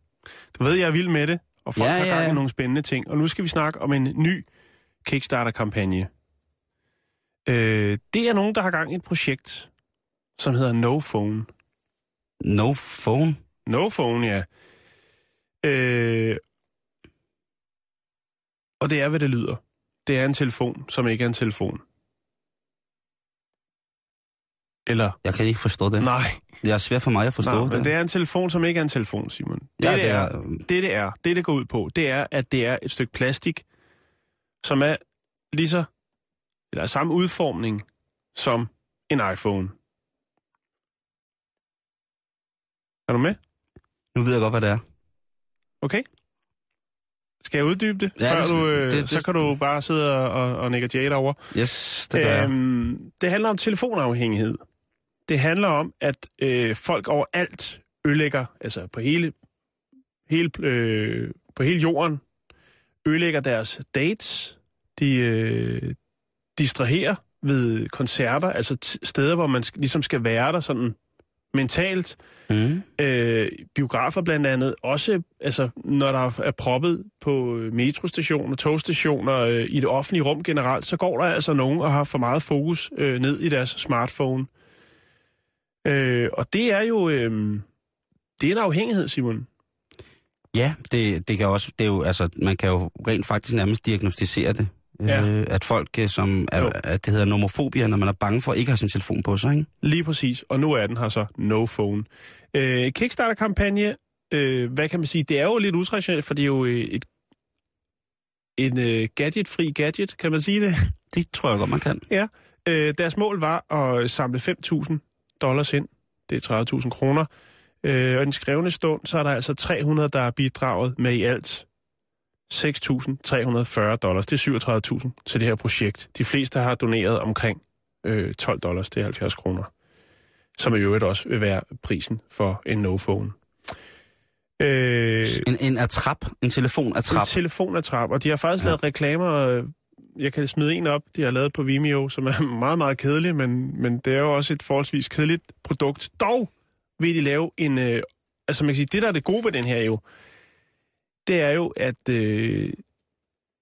Du ved, jeg er vild med det, og folk ja, har gang i ja. nogle spændende ting. Og nu skal vi snakke om en ny Kickstarter-kampagne. Øh, det er nogen, der har gang i et projekt, som hedder No Phone. No Phone? No Phone, ja. Øh, og det er, hvad det lyder. Det er en telefon, som ikke er en telefon. Eller... Jeg kan ikke forstå det. Nej. Det er svært for mig at forstå Nej, det. men det er en telefon, som ikke er en telefon, Simon. Det, ja, det, det, er, er. det, det er, det det går ud på, det er, at det er et stykke plastik, som er lige så... Eller samme udformning som en iPhone. Er du med? Nu ved jeg godt, hvad det er. Okay. Skal jeg uddybe det? Ja, det, du, øh, det, det så kan du bare sidde og, og nikke jade over. Yes, det gør øhm, jeg. Det handler om telefonafhængighed. Det handler om, at øh, folk overalt ødelægger, altså på hele, hele, øh, på hele jorden, ødelægger deres dates. De øh, distraherer ved koncerter, altså t- steder, hvor man sk- ligesom skal være der sådan... mentalt, mm. øh, biografer blandt andet, også altså, når der er proppet på metrostationer, togstationer, øh, i det offentlige rum generelt, så går der altså nogen og har for meget fokus øh, ned i deres smartphone. Øh, og det er jo øh, det er en afhængighed, Simon. Ja, det, det kan også, det er jo, altså, man kan jo rent faktisk nærmest diagnostisere det. Ja. Øh, at folk, som er, at det hedder nomofobia, når man er bange for, ikke har sin telefon på sig, ikke? Lige præcis, og nu er den her så No Phone. Øh, Kickstarter-kampagne, øh, hvad kan man sige, det er jo lidt utraditionelt, for det er jo et, en øh, gadgetfri gadget, kan man sige det? Det tror jeg godt, man kan. Ja, øh, deres mål var at samle fem tusind dollars ind, det er tredive tusind kroner, øh, og i den skrevne stund, så er der altså tre hundrede, der er bidraget med i alt seks tusind tre hundrede og fyrre dollars, det er syvogtredive tusind til det her projekt. De fleste har doneret omkring øh, tolv dollars, det er halvfjerds kroner, som i øvrigt også vil være prisen for en no-phone. Øh, en, en attrap, en telefonattrap. En telefonattrap, og de har faktisk ja. lavet reklamer jeg kan smide en op, de har lavet på Vimeo, som er meget, meget kedelig, men, men det er jo også et forholdsvis kedeligt produkt. Dog vil de lave en... Øh, altså man kan sige, det der er det gode ved den her jo, det er jo, at øh,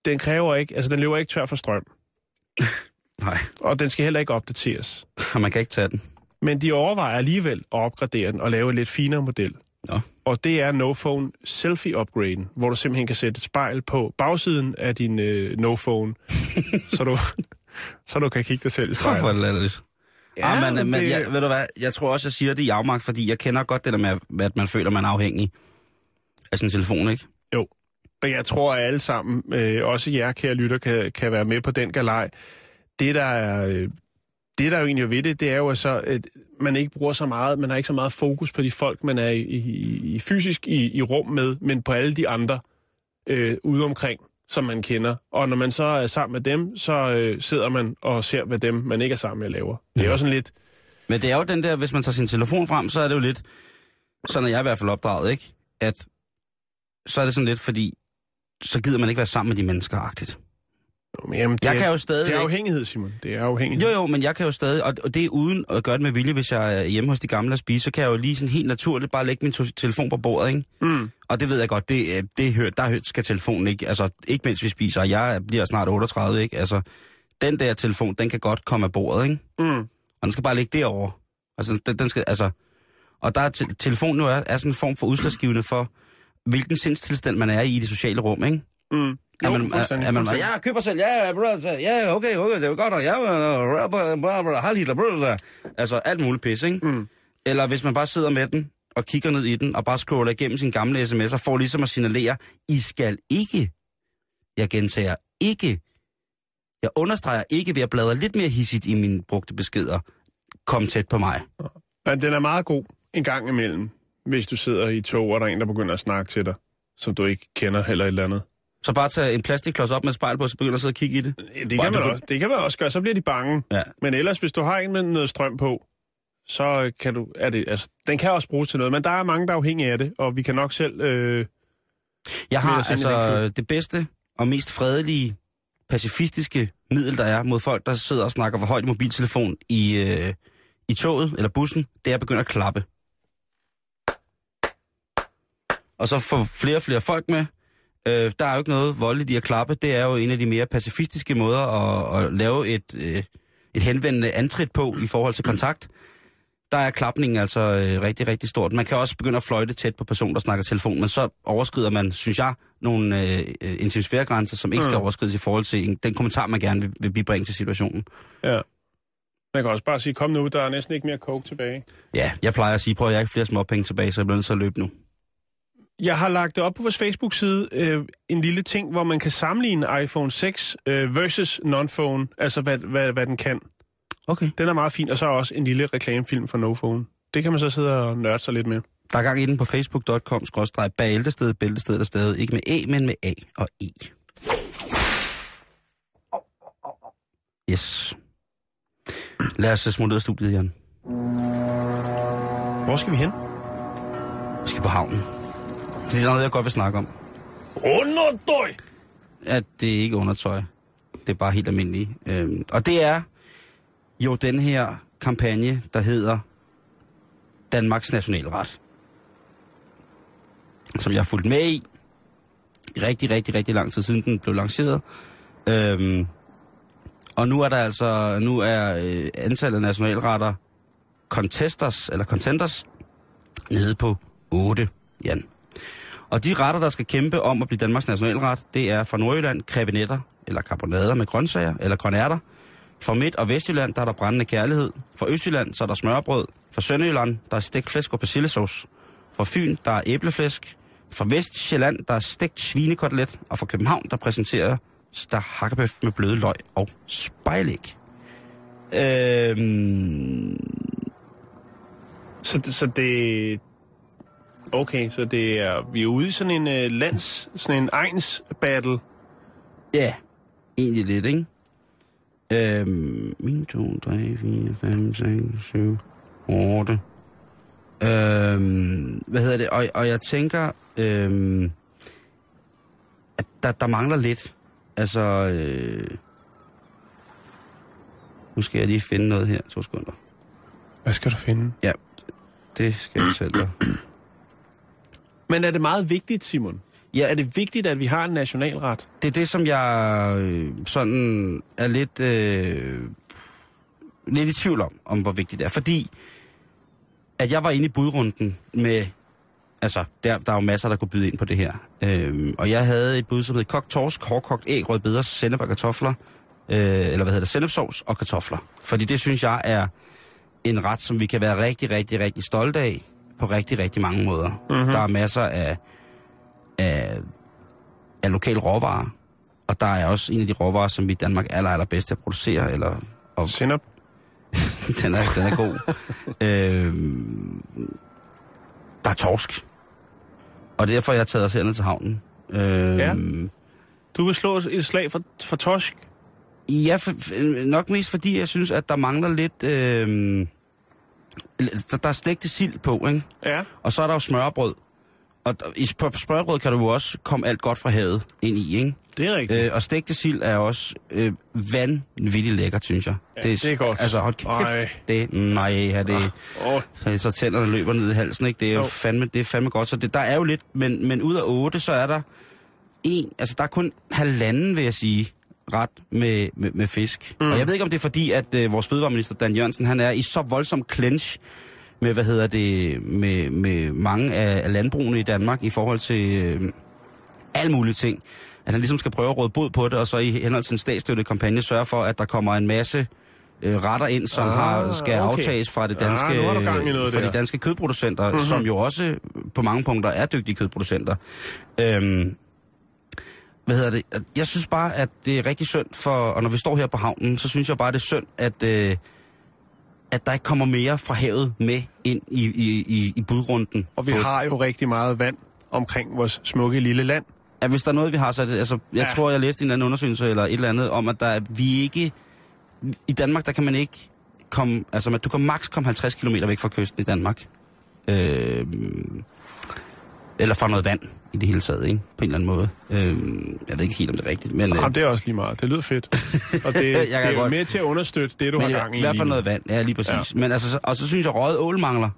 den kræver ikke... Altså den løber ikke tør for strøm. Nej. Og den skal heller ikke opdateres. Og man kan ikke tage den. Men de overvejer alligevel at opgradere den og lave en lidt finere model. Nå. Og det er No Phone Selfie-upgraden, hvor du simpelthen kan sætte et spejl på bagsiden af din øh, No Phone, så, du, så du kan kigge dig selv i spejlet. Hvorfor er det ja, ah, men, det... men jeg, ved du hvad, jeg tror også, jeg siger det i afmagt, fordi jeg kender godt det der med, at man føler, man er afhængig af sin telefon, ikke? Jo, og jeg tror, at alle sammen, øh, også jer kære lytter, kan, kan være med på den galej. Det, der er... Øh, Det, der jo egentlig er ved det, det er jo så, at man ikke bruger så meget, man har ikke så meget fokus på de folk, man er i, i, i fysisk i, i rum med, men på alle de andre øh, ude omkring, som man kender. Og når man så er sammen med dem, så øh, sidder man og ser, hvad dem man ikke er sammen med laver. Det er jo sådan lidt... Men det er jo den der, hvis man tager sin telefon frem, så er det jo lidt, sådan er jeg i hvert fald opdraget, ikke? At så er det sådan lidt, fordi så gider man ikke være sammen med de mennesker-agtigt. Jamen, det, jeg kan jo stadig, det er afhængighed, Simon. Det er afhængighed. Jo, jo, men jeg kan jo stadig, og det er uden at gøre det med vilje, hvis jeg er hjemme hos de gamle og spise, så kan jeg jo lige sådan helt naturligt bare lægge min to- telefon på bordet, ikke? Mm. Og det ved jeg godt, det, det hører, der skal telefonen ikke, altså ikke mens vi spiser, og jeg bliver snart otteogtredive, ikke? Altså, den der telefon, den kan godt komme af bordet, ikke? Mm. Og den skal bare ligge derovre. Altså, den, den skal, altså, og der er te- telefonen nu er, er sådan en form for udslagsgivende for, hvilken sindstilstand man er i i det sociale rum, ikke? Mm. Jo, er man, er, er man, ja, køber selv, ja, ja, okay, okay, det er godt, og ja, altså alt muligt pis, ikke? Mm. Eller hvis man bare sidder med den, og kigger ned i den, og bare scroller igennem sine gamle sms'er, får ligesom at signalere, I skal ikke, jeg gentager ikke, jeg understreger ikke ved at bladre lidt mere hissigt i mine brugte beskeder, kom tæt på mig. Ja, den er meget god en gang imellem, hvis du sidder i tog, og der er en, der begynder at snakke til dig, som du ikke kender eller et eller andet. Så bare tage en plastikklods op med et spejl på, og så begynder at sidde og kigge i det. Det kan, man også, det kan man også gøre, så bliver de bange. Ja. Men ellers, hvis du har en med noget strøm på, så kan du... Er det, altså, den kan også bruges til noget, men der er mange, der er afhængige af det, og vi kan nok selv... Øh, Jeg har altså det bedste og mest fredelige, pacifistiske middel, der er mod folk, der sidder og snakker for højt i mobiltelefon i, øh, i toget eller bussen, det er at begynde at klappe. Og så få flere og flere folk med. Øh, der er jo ikke noget voldeligt i at klappe. Det er jo en af de mere pacifistiske måder at, at lave et, øh, et henvendende antrit på i forhold til kontakt. Der er klapningen altså øh, rigtig, rigtig stort. Man kan også begynde at fløjte tæt på personer, der snakker telefon, men så overskrider man, synes jeg, nogle øh, intimsfæregrænser, som ikke skal overskrides i forhold til en, den kommentar, man gerne vil, vil bibringe til situationen. Ja. Man kan også bare sige, kom nu, der er næsten ikke mere coke tilbage. Ja, jeg plejer at sige, prøv at jeg ikke flere småpenge tilbage, så jeg bliver nødt til at løbe nu. Jeg har lagt det op på vores Facebook-side, øh, en lille ting, hvor man kan sammenligne iPhone seks øh, versus non-phone, altså hvad, hvad, hvad den kan. Okay. Den er meget fin, og så også en lille reklamefilm for no-phone. Det kan man så sidde og nørde sig lidt med. Der er gang i den på facebook punktum com skråstreg bæltestedet, bæltestedet er stadig ikke med A, men med A og E. Yes. Lad os smutte ud af studiet, Jan. Hvor skal vi hen? Vi skal på havnen. Det er noget, jeg godt vil snakke om. Undertøj! Ja, det er ikke undertøj. Det er bare helt almindeligt. Øhm, og det er jo den her kampagne, der hedder Danmarks Nationalret. Som jeg har fulgt med i rigtig, rigtig, rigtig lang tid siden den blev lanceret. Øhm, og nu er der altså, nu er øh, antallet af nationalretter contesters, eller contenders, nede på otte, Jan. Og de retter, der skal kæmpe om at blive Danmarks nationalret, det er fra Nordjylland krebinetter, eller karbonader med grøntsager, eller grønærter. Fra Midt- og Vestjylland, der er der brændende kærlighed. Fra Østjylland, så er der smørbrød. Fra Sønderjylland, der er stegt flæsk og persillesauce. Fra Fyn, der er æbleflæsk. Fra Vestjylland, der er stegt svinekotelet. Og fra København, der præsenterer der hakkebøf med bløde løg og spejlæg. Øhm... Så, så det... Okay, så det er, vi er ude i sådan en øh, lands, sådan en egns-battle. Ja, yeah, egentlig lidt, ikke? Øhm, en, to, tre, fire, fem, seks, syv, otte. Øhm, hvad hedder det? Og, og jeg tænker, øhm, at der, der mangler lidt. Altså, øh, Nu skal jeg lige finde noget her, to sekunder. Hvad skal du finde? Ja, det skal jeg selv da. Men er det meget vigtigt, Simon? Ja. Er det vigtigt, at vi har en nationalret? Det er det, som jeg sådan er lidt, øh, lidt i tvivl om, om hvor vigtigt det er. Fordi at jeg var inde i budrunden med... Altså, der, der er jo masser, der kunne byde ind på det her. Øhm, og jeg havde et bud, som hed kogt torsk, hårdkogt æg, rødbeder, sennep og kartofler. Øh, eller hvad hedder det? Sennepsovs og kartofler. Fordi det, synes jeg, er en ret, som vi kan være rigtig, rigtig, rigtig stolte af på rigtig, rigtig mange måder. Mm-hmm. Der er masser af, af, af lokale råvarer. Og der er også en af de råvarer, som vi i Danmark aller, allerbedst at producere. Eller, og... Sennep? den, er, den er god. øhm, der er torsk. Og derfor har jeg taget os hernede til havnen. Øhm, ja. Du vil slå et slag for, for torsk? Ja, for, nok mest fordi jeg synes, at der mangler lidt... Øhm, der, der er stegte sild på, ikke? Ja. Og så er der jo smørbrød. Og der, i, på smørbrød kan du jo også komme alt godt fra havet ind i, ikke? Det er rigtigt. Øh, og stegte sild er også øh, vanvittigt lækkert, synes jeg. Ja, det, det er godt. Altså, hold kæft. Ej. Det, nej, ja, det, oh. Oh. Så tænderne løber ned i halsen, ikke? Det er jo oh. fandme, det er fandme godt. Så det, der er jo lidt, men, men ud af otte, så er der en, altså der er kun halvanden, vil jeg sige, ret med, med, med fisk. Mm. Og jeg ved ikke, om det er fordi, at øh, vores fødevareminister Dan Jørgensen, han er i så voldsom clinch med, hvad hedder det, med, med mange af, af landbrugene i Danmark i forhold til øh, alle mulige ting. At han ligesom skal prøve at råde bod på det, og så i henhold til en statsstøttekampagne sørge for, at der kommer en masse øh, retter ind, som ah, har, skal okay. aftages fra, det danske, ah, fra de danske kødproducenter, mm-hmm. som jo også på mange punkter er dygtige kødproducenter. Øhm, hvad hedder det? Jeg synes bare, at det er rigtig synd for, og når vi står her på havnen, så synes jeg bare, det er synd, at, øh, at der ikke kommer mere fra havet med ind i, i, i, i budrunden. Og vi har jo rigtig meget vand omkring vores smukke lille land. Ja, hvis der er noget, vi har, så det, altså, jeg ja. tror, jeg læste en eller anden undersøgelse eller et eller andet, om at der er, vi ikke, i Danmark, der kan man ikke komme, altså du kan maks komme halvtreds kilometer væk fra kysten i Danmark. Øh, eller fra noget vand i det hele taget, ikke? På en eller anden måde. Øh, jeg ved ikke helt, om det er rigtigt, men... Jamen, det er også lige meget. Det lyder fedt. Og det, det er jo med til at understøtte det, du men har gang i. I hvert fald noget vand, ja, lige præcis. Ja. Men altså, og så synes jeg, røget ål mangler.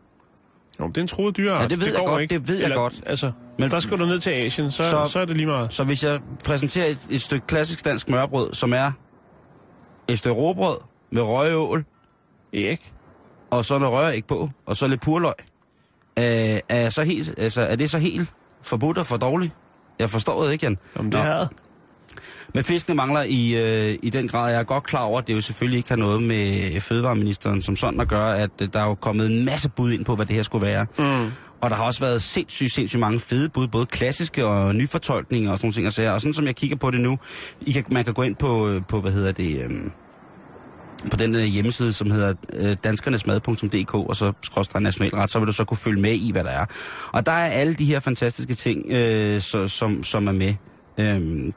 Jo, det er en truet dyreart. Ja, det ved det jeg godt, ikke. Det ved jeg Eller, godt. Altså, men der skal du ned til Asien, så, så, så er det lige meget. Så hvis jeg præsenterer et, et stykke klassisk dansk smørbrød, som er et stykke råbrød med røgeål, æg, og så noget røgeæg på, og så lidt purløg, øh, er, så helt, altså, er det så helt forbudt og for dårligt? Jeg forstår det ikke, Jan. Jamen, det er det. Men fiskene mangler i, øh, i den grad. Jeg er godt klar over, at det jo selvfølgelig ikke har noget med fødevareministeren som sådan at gøre, at der er jo kommet en masse bud ind på, hvad det her skulle være. Mm. Og der har også været sindssygt, sindssygt mange fede bud, både klassiske og nyfortolkninger og sådan nogle ting. Og sådan, og sådan som jeg kigger på det nu, I kan, man kan gå ind på, på hvad hedder det, øhm, på den hjemmeside, som hedder øh, danskernesmad punktum d k, og så skråstreg nationalret, så vil du så kunne følge med i, hvad der er. Og der er alle de her fantastiske ting, øh, så, som, som er med. Øhm,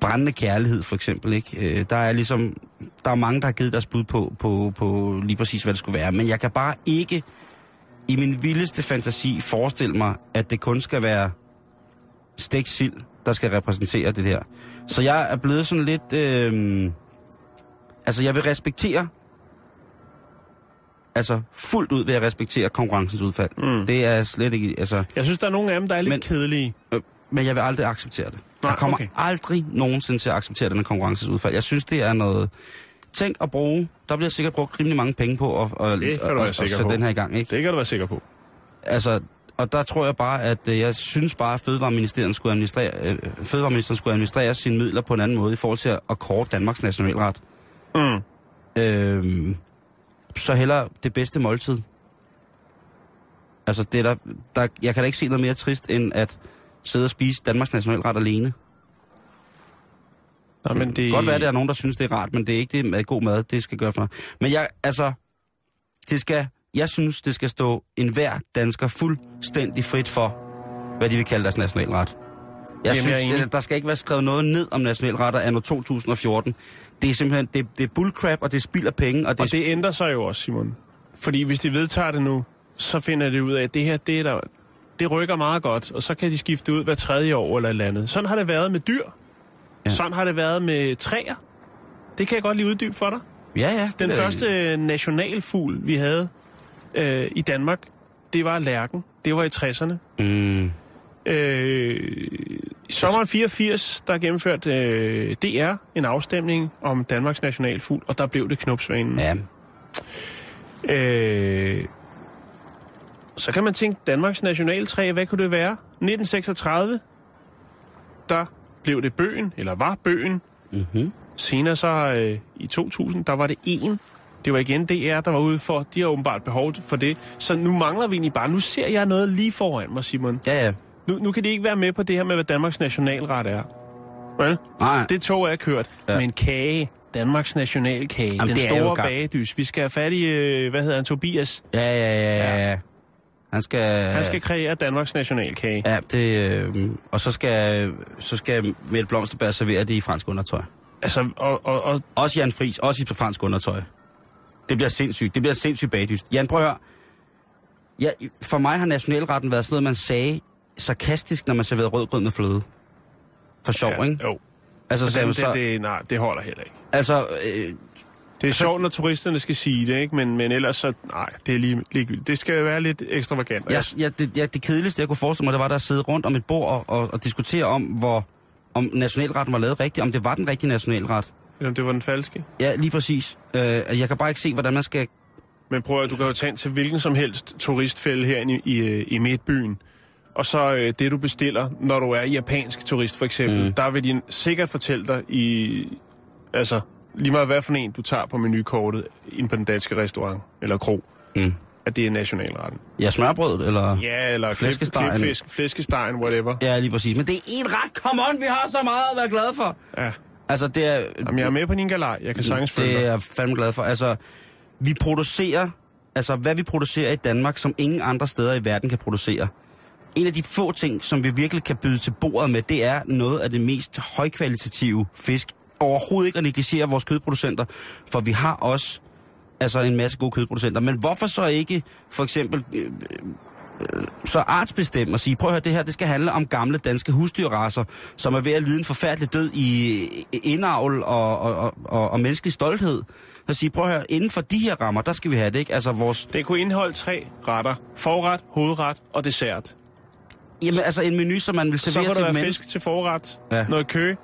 Brændende kærlighed, for eksempel, ikke? Der er ligesom... Der er mange, der har givet deres bud på, på, på lige præcis, hvad det skulle være. Men jeg kan bare ikke i min vildeste fantasi forestille mig, at det kun skal være stegt sild, der skal repræsentere det her. Så jeg er blevet sådan lidt... Øh, altså, jeg vil respektere... Altså, fuldt ud vil jeg respektere konkurrencens udfald. Mm. Det er slet ikke... Altså, jeg synes, der er nogle af dem, der er lidt men, kedelige. Øh, men jeg vil aldrig acceptere det. Jeg kommer okay. aldrig nogensinde til at acceptere den her konkurrencesudfald. Jeg synes, det er noget... Tænk at bruge... Der bliver sikkert brugt rimelig mange penge på at, at, at, at, at sætte på den her i gang, ikke? Det kan du være sikker på. Altså, og der tror jeg bare, at jeg synes bare, at Fødevareministeren skulle administrere, øh, Fødevareministeren skulle administrere sine midler på en anden måde i forhold til at, at kåre Danmarks nationalret. Mm. Øhm, så heller det bedste måltid. Altså, det der, der... Jeg kan da ikke se noget mere trist, end at... sidde og spise Danmarks nationalret alene. Nå, men det... Godt være, at der er nogen, der synes, det er rart, men det er ikke det med god mad, det skal gøre for noget. Men jeg, altså, det skal, jeg synes, det skal stå enhver dansker fuldstændig frit for, hvad de vil kalde deres nationalret. Jeg Jamen, synes, jeg der skal ikke være skrevet noget ned om nationalretter anno to tusind og fjorten. Det er simpelthen, det, det er bullcrap, og det spilder penge. Og det, og det sp- ændrer sig jo også, Simon. Fordi hvis de vedtager det nu, så finder det ud af, at det her, det er der... Det rykker meget godt, og så kan de skifte ud hver tredje år eller et eller andet. Sådan har det været med dyr. Ja. Sådan har det været med træer. Det kan jeg godt lige uddybe for dig. Ja, ja. Den første nationalfugl, vi havde øh, i Danmark, det var lærken. Det var i tresserne. Mm. Øh, I sommeren fireogfirs, der gennemførte øh, D R en afstemning om Danmarks nationalfugl, og der blev det knopsvanen. Ja. Øh, så kan man tænke, Danmarks nationaltræ, hvad kunne det være? nitten seksogtredive, der blev det bøgen, eller var bøgen. Mm-hmm. Senere så øh, i to tusind, der var det en. Det var igen D R, der var ude for, de har åbenbart behov for det. Så nu mangler vi egentlig bare, nu ser jeg noget lige foran mig, Simon. Ja, ja. Nu, nu kan de ikke være med på det her med, hvad Danmarks nationalret er. Vel? Nej. Det tog er kørt. Ja. Men kage, Danmarks nationalkage, jamen, den store bagedys. Vi skal have fat i, øh, hvad hedder han, Tobias? Ja, ja, ja, ja. ja. Han skal... Han skal kreere Danmarks nationalkage. Ja, det... Øh, og så skal, så skal Mette Blomsterberg servere det i fransk undertøj. Altså, og, og, og... Også Jan Friis, også i fransk undertøj. Det bliver sindssygt. Det bliver sindssygt bagdyst. Jan, prøv at høre. Ja, for mig har nationalretten været sådan noget, man sagde sarkastisk, når man serverede rødgrød med fløde. For sjov, ja, ikke? Jo. Altså, så, dem, så... Det, det, nej, det holder heller ikke. Altså... Øh... Det er sjovt, når turisterne skal sige det, ikke? Men, men ellers så... Nej, det er lige, ligegyldigt. Det skal jo være lidt ekstravagant. Ja, ja, det, ja, det kedeligste, jeg kunne forestille mig, det var, der at sidde rundt om et bord og, og, og diskutere om, hvor, om nationalretten var lavet rigtigt, om det var den rigtige nationalret. Eller om det var den falske. Ja, lige præcis. Øh, jeg kan bare ikke se, hvordan man skal... Men prøv at du kan jo tage til hvilken som helst turistfælde herinde i, i, i midtbyen. Og så øh, det, du bestiller, når du er japansk turist, for eksempel. Mm. Der vil de sikkert fortælle dig i... Altså... Lige meget hvad for en, du tager på menukortet ind på den danske restaurant, eller kro, mm. at det er nationalretten. Ja, smørbrød, eller... Ja, eller flæskestegen. Klipfisk, flæskestegen, whatever. Ja, lige præcis. Men det er en ret, come on, vi har så meget at være glade for. Ja. Altså, det er... Jamen, jeg er med på din galej, jeg kan sagtens følge. Det er jeg fandme glad for. Altså, vi producerer, altså hvad vi producerer i Danmark, som ingen andre steder i verden kan producere. En af de få ting, som vi virkelig kan byde til bordet med, det er noget af det mest højkvalitative fisk, overhovedet ikke at negligere vores kødproducenter, for vi har også altså en masse gode kødproducenter. Men hvorfor så ikke for eksempel øh, øh, så artsbestemme og sige, prøv at høre, det her, det skal handle om gamle danske husdyrracer, som er ved at lide en forfærdelig død i indavl og, og, og, og, og menneskelig stolthed. Så sige, prøv at høre, inden for de her rammer, der skal vi have det, ikke? Altså vores... Det kunne indeholde tre retter. Forret, hovedret og dessert. Jamen altså en menu, som man vil servere til... Så kunne der være fisk til forret, ja. Noget kø...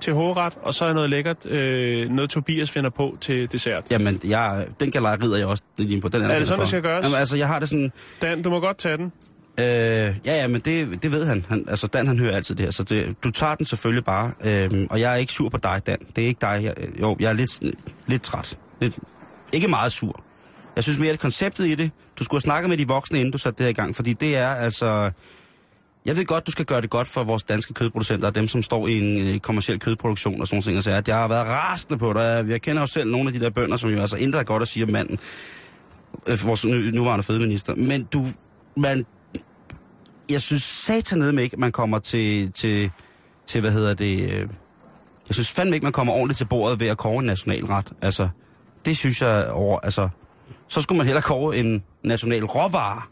til hovedret, og så er noget lækkert, øh, noget Tobias finder på til dessert. Jamen, jeg, den galej rider jeg også lige på. Den er, er det sådan, det skal gøres? Jamen, altså, jeg har det sådan... Dan, du må godt tage den. Øh, ja, ja, men det, det ved han. han. Altså, Dan, han hører altid det her, så det, du tager den selvfølgelig bare. Øh, og jeg er ikke sur på dig, Dan. Det er ikke dig. Jeg, jo, jeg er lidt, lidt træt. Lidt, ikke meget sur. Jeg synes mere, at konceptet i det, du skulle snakke med de voksne, inden du satte det her i gang, fordi det er altså... Jeg ved godt, du skal gøre det godt for vores danske kødproducenter, dem som står i en kommerciel kødproduktion og sådan nogle ting, og siger, at jeg har været rasende på dig. Jeg kender jo selv nogle af de der bønder, som jo altså intet er godt at sige om manden, vores nuværende fødeminister. Men du, man, jeg synes satanede med ikke, man kommer til, til, til, hvad hedder det, jeg synes fandme ikke, man kommer ordentligt til bordet ved at kåre en nationalret. Altså, det synes jeg over, altså, så skulle man hellere kåre en national råvare.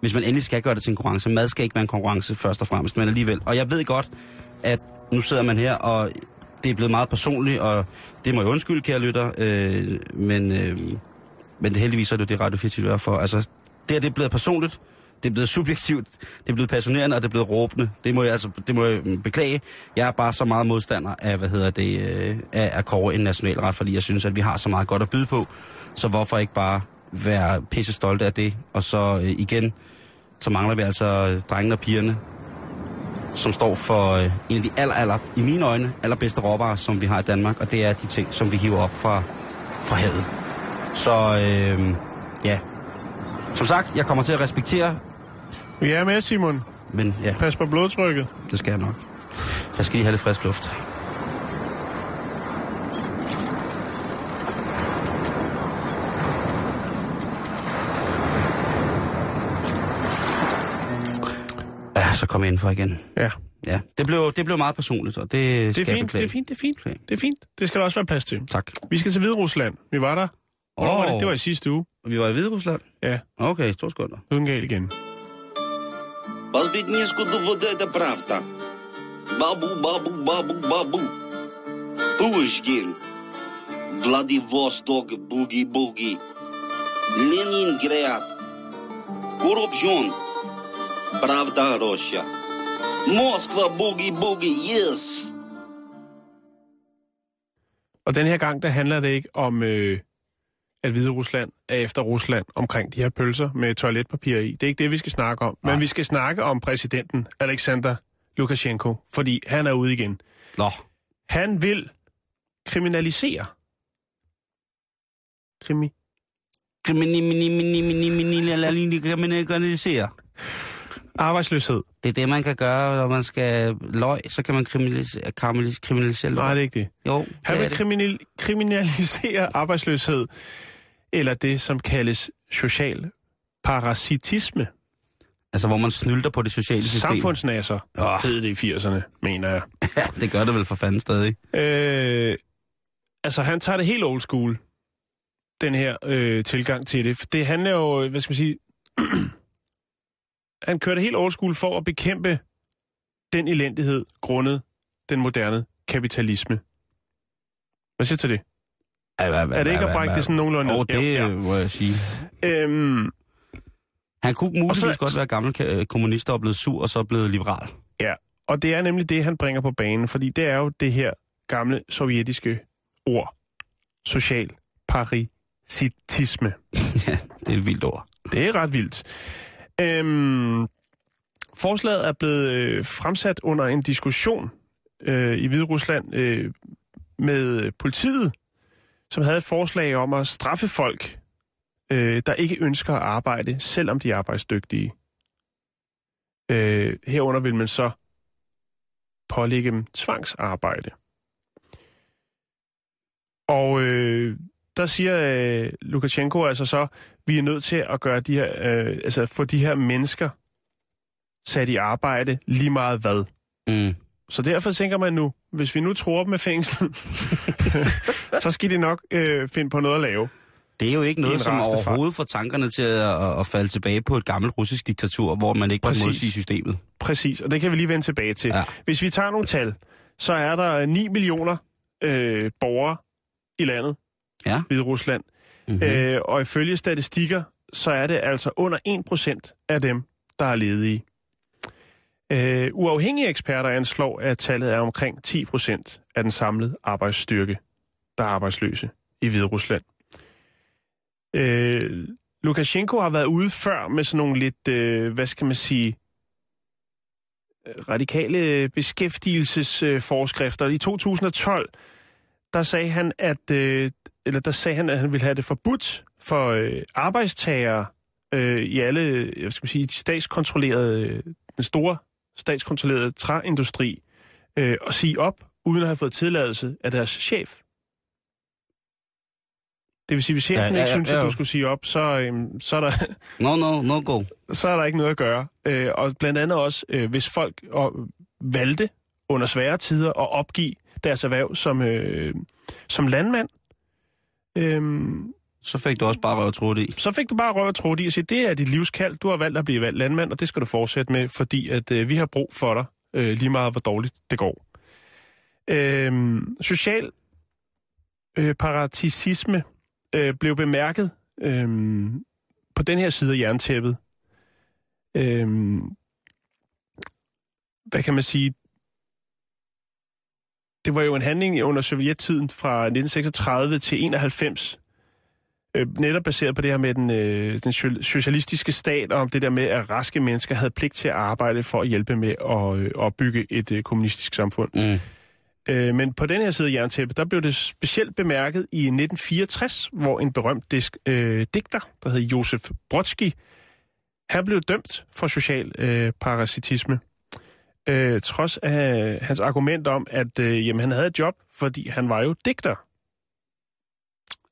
Hvis man endelig skal gøre det til en konkurrence. Mad skal ikke være en konkurrence først og fremmest, men alligevel. Og jeg ved godt, at nu sidder man her, og det er blevet meget personligt, og det må jeg undskylde, kære lytter, øh, men, øh, men heldigvis er det jo det Radio fireogtyve er for. Altså, det her, det er blevet personligt, det er blevet subjektivt, det er blevet passionerende, og det er blevet råbende. Det må jeg, altså, det må jeg beklage. Jeg er bare så meget modstander af, hvad hedder det, øh, af at kåre en nationalret, fordi jeg synes, at vi har så meget godt at byde på, så hvorfor ikke bare være pisse stolte af det, og så øh, igen... så mangler vi altså drengene og pigerne, som står for øh, en af de aller, aller, i mine øjne, allerbedste råvarer, som vi har i Danmark, og det er de ting, som vi hiver op fra, fra havet. Så øh, ja, som sagt, jeg kommer til at respektere... Vi er med, Simon. Men ja. Pas på blodtrykket. Det skal jeg nok. Jeg skal lige have lidt frisk luft. Så kom jeg indenfor igen. Ja. Ja. Det blev, det blev meget personligt, og det skal det er fint, jeg det er fint, det er fint, det er fint. Det skal der også være plads til. Tak. Vi skal til Hviderusland. Vi var der. Hvornår oh. var det? Det var i sidste uge. Og vi var i Hviderusland? Ja. Okay, to sekunder. Nu er den galt igen. Возбеднешку довода это правда. Бабу, бабу, бабу, бабу. Пушкин. Vladivostok boogie-boogie, Leningrad, corruption, Pravda Russia, Moskva boogie-boogie, yes! Og den her gang, der handler det ikke om, øh, at Hvide Rusland er efter Rusland omkring de her pølser med toiletpapir i. Det er ikke det, vi skal snakke om. Nej. Men vi skal snakke om præsidenten Alexander Lukashenko, fordi han er ude igen. Nå. Han vil kriminalisere. Krimi. Kriminalisere. Arbejdsløshed. Det er det, man kan gøre, når man skal løg, så kan man kriminalisere, kriminalisere løg. Nej, det er ikke det. Jo, han vil kriminal, kriminalisere arbejdsløshed, eller det, som kaldes social parasitisme. Altså, hvor man snylter på det sociale system. Samfundsnasser oh. hed det i firserne, mener jeg. Ja, det gør det vel for fanden stadig. Øh, altså, han tager det helt old school, den her øh, tilgang til det. Det handler jo, hvad skal man sige... Han kører det helt old school for at bekæmpe den elendighed grundet den moderne kapitalisme. Hvad siger til det? Ej, hvad, hvad, er det ikke at brække det sådan nogenlunde? Åh, oh, det ja. Må jeg sige. Øhm, Han kunne muligvis godt være gammel kommunist og blevet sur og så blevet liberal. Ja, og det er nemlig det, han bringer på banen, fordi det er jo det her gamle sovjetiske ord. Social parasitisme. Ja, det er et vildt ord. Det er ret vildt. Øhm, forslaget er blevet øh, fremsat under en diskussion øh, i Hviderusland øh, med politiet, som havde et forslag om at straffe folk, øh, der ikke ønsker at arbejde, selvom de er arbejdsdygtige. Øh, herunder vil man så pålægge dem tvangsarbejde. Og øh, der siger øh, Lukashenko altså så, vi er nødt til at gøre de her, øh, altså få de her mennesker sat i arbejde lige meget hvad. Mm. Så derfor tænker man nu, hvis vi nu tror dem med fængsel, så skal de nok øh, finde på noget at lave. Det er jo ikke noget, som overhovedet får tankerne til at, at falde tilbage på et gammelt russisk diktatur, hvor man ikke kan modsige systemet. Præcis, og det kan vi lige vende tilbage til. Ja. Hvis vi tager nogle tal, så er der ni millioner øh, borgere i landet, ja. Hviderusland. Mm-hmm. Øh, og ifølge statistikker, så er det altså under en procent af dem, der er ledige. Øh, uafhængige eksperter anslår, at tallet er omkring ti procent af den samlede arbejdsstyrke, der er arbejdsløse i Hviderusland. Øh, Lukashenko har været ude før med sådan nogle lidt, øh, hvad skal man sige, radikale beskæftigelsesforskrifter. Øh, I to tusind og tolv, der sagde han, at... Øh, eller der sagde han, at han ville have det forbudt for øh, arbejdstagere øh, i alle, jeg skal sige, de statskontrollerede, den store statskontrollerede træindustri øh, at sige op, uden at have fået tilladelse af deres chef. Det vil sige, hvis chefen ja, ja, ja, ikke synes, ja, ja. At du skulle sige op, så, øh, så er der... no, no, no go. Så er der ikke noget at gøre. Øh, og blandt andet også, øh, hvis folk og, valgte under svære tider at opgive deres erhverv som, øh, som landmand, Øhm, så fik du også bare røv og trudt i. Så fik du bare røv og trudt i og sige, det er dit livskald, du har valgt at blive valgt landmand, og det skal du fortsætte med, fordi at øh, vi har brug for dig, øh, lige meget hvor dårligt det går. Øhm, social øh, parasitisme øh, blev bemærket øh, på den her side af jerntæppet. Øh, hvad kan man sige? Det var jo en handling under sovjettiden fra nitten seksogtredive til enoghalvfems, øh, netop baseret på det her med den, øh, den socialistiske stat, og om det der med, at raske mennesker havde pligt til at arbejde for at hjælpe med at øh, opbygge et øh, kommunistisk samfund. Mm. Øh, men på den her side af jerntæppet, der blev det specielt bemærket i nitten fireogtres, hvor en berømt disk, øh, digter, der hed Josef Brodsky, han blev dømt for social øh, parasitisme. Øh, trods af hans argument om, at øh, jamen, han havde et job, fordi han var jo digter.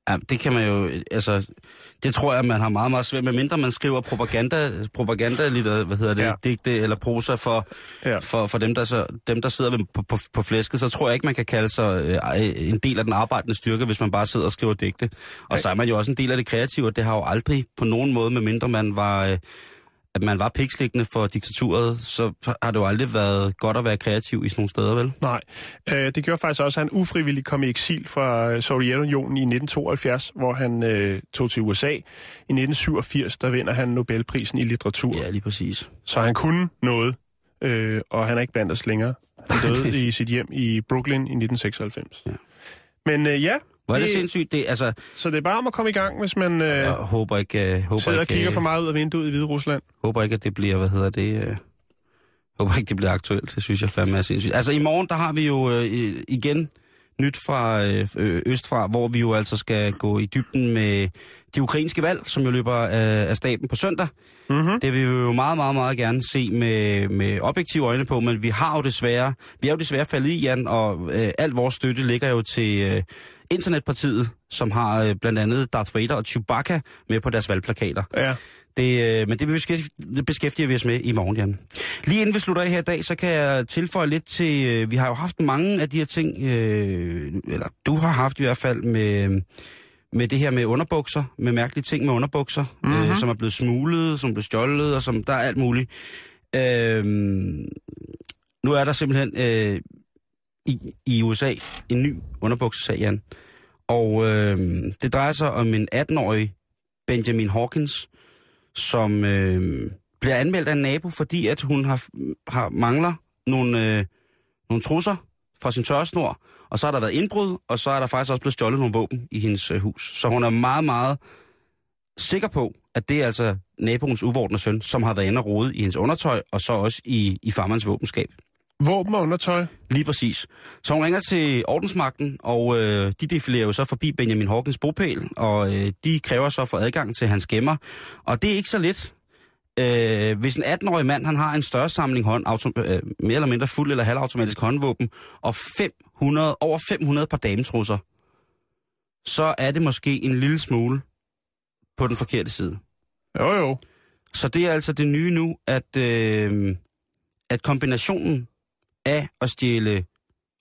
Ja, det kan man jo, altså, det tror jeg, man har meget, meget svært med, mindre man skriver propaganda, propaganda eller, hvad hedder det, ja. Digte eller prosa for, ja. for, for dem, der så, dem, der sidder på, på, på flæsket, så tror jeg ikke, man kan kalde sig øh, en del af den arbejdende styrke, hvis man bare sidder og skriver digte. Og ja. Så er man jo også en del af det kreative, og det har jo aldrig på nogen måde, medmindre man var... Øh, at man var piksliggende for diktaturet, så har det jo aldrig været godt at være kreativ i sådan nogle steder, vel? Nej. Øh, det gjorde faktisk også, at han ufrivilligt kom i eksil fra Sovjetunionen i nitten tooghalvfjerds, hvor han øh, tog til U S A. I nitten syvogfirs, der vinder han Nobelprisen i litteratur. Ja, lige præcis. Så han kunne noget, øh, og han er ikke blandt os længere. Han døde i sit hjem i Brooklyn i nitten seksoghalvfems. Ja. Men øh, ja... Hvor er det, det sindssygt? Det, altså... Så det er bare om at komme i gang, hvis man øh, jeg håber ikke, øh, håber sidder ikke, og kigger for meget ud af vinduet i Hvide Rusland. Håber ikke, at det bliver, hvad hedder det... Øh, håber ikke, det bliver aktuelt. Det synes jeg fandme er sindssygt. Altså i morgen, der har vi jo øh, igen nyt fra øh, Østfra, hvor vi jo altså skal gå i dybden med de ukrainske valg, som jo løber øh, af staten på søndag. Mm-hmm. Det vil vi jo meget, meget, meget gerne se med, med objektive øjne på, men vi har jo desværre, vi er jo desværre faldet i, Jan, og øh, alt vores støtte ligger jo til... Øh, Internetpartiet, som har øh, blandt andet Darth Vader og Chewbacca med på deres valgplakater. Ja. Det, øh, men det beskæftiger, beskæftiger vi os med i morgen, Jan. Lige inden vi slutter af her i dag, så kan jeg tilføje lidt til... Øh, vi har jo haft mange af de her ting, øh, eller du har haft i hvert fald, med, med det her med underbukser, med mærkelige ting med underbukser, mm-hmm. øh, som er blevet smuglet, som er blevet stjålet, og som der er alt muligt. Øh, nu er der simpelthen... Øh, I, i U S A en ny underbuksesag, Jan. Og øh, det drejer sig om en atten-årig Benjamin Hawkins, som øh, bliver anmeldt af en nabo, fordi at hun har, har mangler nogle, øh, nogle trusser fra sin tørresnor, og så har der været indbrud, og så er der faktisk også blevet stjålet nogle våben i hendes øh, hus. Så hun er meget, meget sikker på, at det er altså naboens uvordne søn, som har været inde og rode i hendes undertøj, og så også i, i farmans våbenskab. Våben og undertøj. Lige præcis. Så hun ringer til ordensmagten, og øh, de defilerer jo så forbi Benjamin Hawkins bopæl, og øh, de kræver så for adgang til hans gemmer. Og det er ikke så let. Øh, hvis en atten-årig mand han har en større samling hånd, autom- øh, mere eller mindre fuld eller halvautomatisk håndvåben, og fem hundrede, over fem hundrede par dametrusser, så er det måske en lille smule på den forkerte side. Jo jo. Så det er altså det nye nu, at, øh, at kombinationen af at stjæle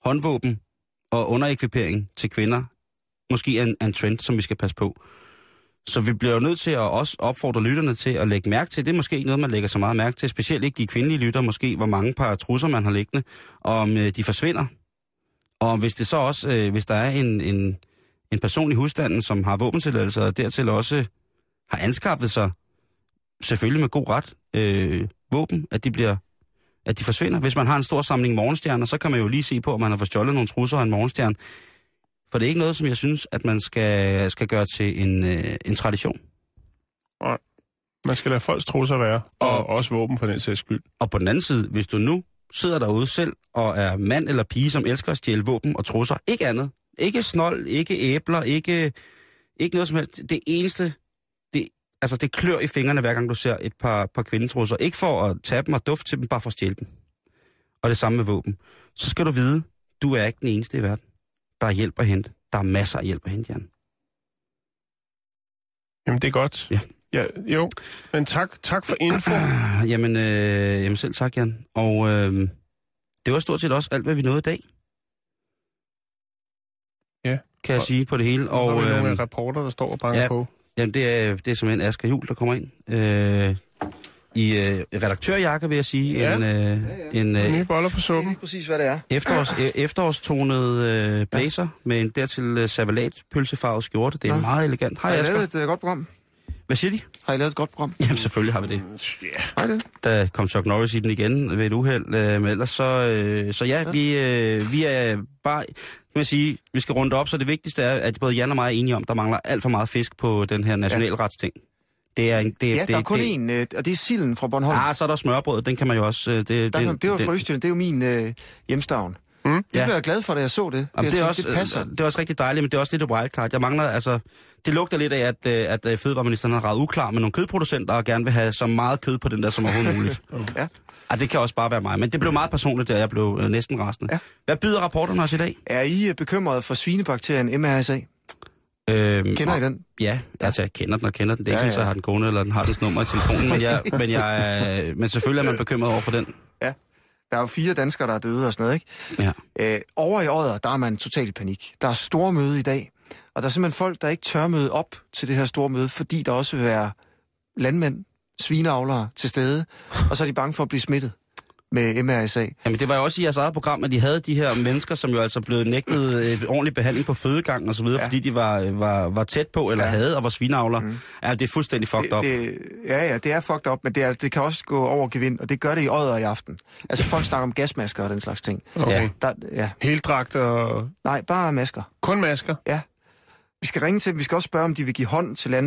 håndvåben og underekvipering til kvinder, måske er en, en trend, som vi skal passe på. Så vi bliver jo nødt til at også opfordre lytterne til at lægge mærke til. Det er måske ikke noget, man lægger så meget mærke til, specielt ikke de kvindelige lytter, måske hvor mange par trusser man har liggende, og om øh, de forsvinder. Og hvis det så også, øh, hvis der er en, en, en person i husstanden, som har våbentilladelse, og dertil også har anskaffet sig, selvfølgelig med god ret, øh, våben, at de bliver... at de forsvinder. Hvis man har en stor samling morgenstjerner, så kan man jo lige se på, om man har forstjålet nogle trusser og en morgenstjerne. For det er ikke noget, som jeg synes, at man skal, skal gøre til en, øh, en tradition. Nej. Man skal lade folks trusser være, og, og også våben for den sags skyld. Og på den anden side, hvis du nu sidder derude selv, og er mand eller pige, som elsker at stjæle våben og trusser, ikke andet. Ikke snold, ikke æbler, ikke, ikke noget som helst. Det eneste... Altså, det klør i fingrene, hver gang du ser et par, par kvindetrusser. Ikke for at tage dem og dufte til dem, bare for at stjæle dem. Og det samme med våben. Så skal du vide, du er ikke den eneste i verden. Der er hjælp at hente. Der er masser af hjælp at hente, Jan. Jamen, det er godt. Ja. Ja, jo, men tak, tak for info. Jamen, øh, jamen, selv tak, Jan. Og øh, det var stort set også alt, hvad vi nåede i dag. Ja. Kan jeg og, sige på det hele. Og der er nogle øh, rapporter, der står og banker ja. på. Jamen, det er, det er simpelthen Asger Juhl, der kommer ind. Øh, I øh, redaktørjakke, vil jeg sige. Ja. En, øh, ja, ja. en øh, nye boller på suppen. Det er præcis, hvad det er. Efterårs, øh, efterårstonede øh, blazer ja. med en dertil øh, salatpølsefarvet skjorte. Det er ja. meget elegant. Hej, Asger. Har I lavet et øh, godt program? Hvad siger de? Har I lavet et godt program? Jamen, selvfølgelig har vi det. Ja. Hej det. Der kom Chuck Norris i den igen ved et uheld. Øh, men ellers så... Øh, så ja, ja. Vi, øh, vi er bare... Kan man sige, vi skal runde op, så det vigtigste er, at både Jan og mig er enige om, der mangler alt for meget fisk på den her nationalretsting. Det er, det, ja, det, der er kun én, og det er silden fra Bornholm. Ah, så er der smørbrød, den kan man jo også... Det, der, det, det var fra Østjylland, det er jo min øh, hjemstavn. Mm. Det ja. blev jeg glad for, da jeg så det. Jamen, jeg det, er tænkte, også, det, det er også rigtig dejligt, men det er også lidt et wildcard. Jeg mangler, altså... Det lugter lidt af, at, at fødevareministeren har raget uklar med nogle kødproducenter, og gerne vil have så meget kød på den der, som overhovedet muligt. ja. Ah, det kan også bare være mig, men det blev meget personligt, der jeg blev øh, næsten rasende. Ja. Hvad byder rapporterne os i dag? Er I bekymret for svinebakterien M R S A? Øhm, kender I den? Ja, altså jeg kender den og kender den. Det er ikke ja, ja. sådan, at jeg har den kone eller den har dens nummer i telefonen, men, jeg, men, jeg, øh, men selvfølgelig er man bekymret over for den. Ja, der er jo fire danskere, der er døde og sådan noget, ikke? Ja. Øh, over i Odder, der er man totalt i panik. Der er store møde i dag, og der er simpelthen folk, der ikke tør møde op til det her store møde, fordi der også vil være landmænd, svineavlere til stede, og så er de bange for at blive smittet med M R S A. Jamen det var jo også i jeres eget program, at de havde de her mennesker, som jo altså blev nægtet øh, ordentlig behandling på fødegangen og så videre, ja. fordi de var, var, var tæt på eller ja. havde og var svineavlere. Mm. Ja, det er fuldstændig fucked det, up. Det, ja, ja, det er fucked up, men det, er, det kan også gå over gevind, og det gør det i Odder i aften. Altså folk snakker om gasmasker og den slags ting. Okay. Der, ja. Heldragt og... Nej, bare masker. Kun masker? Ja. Vi skal ringe til dem. Vi skal også spørge, om de vil give hånd til landet.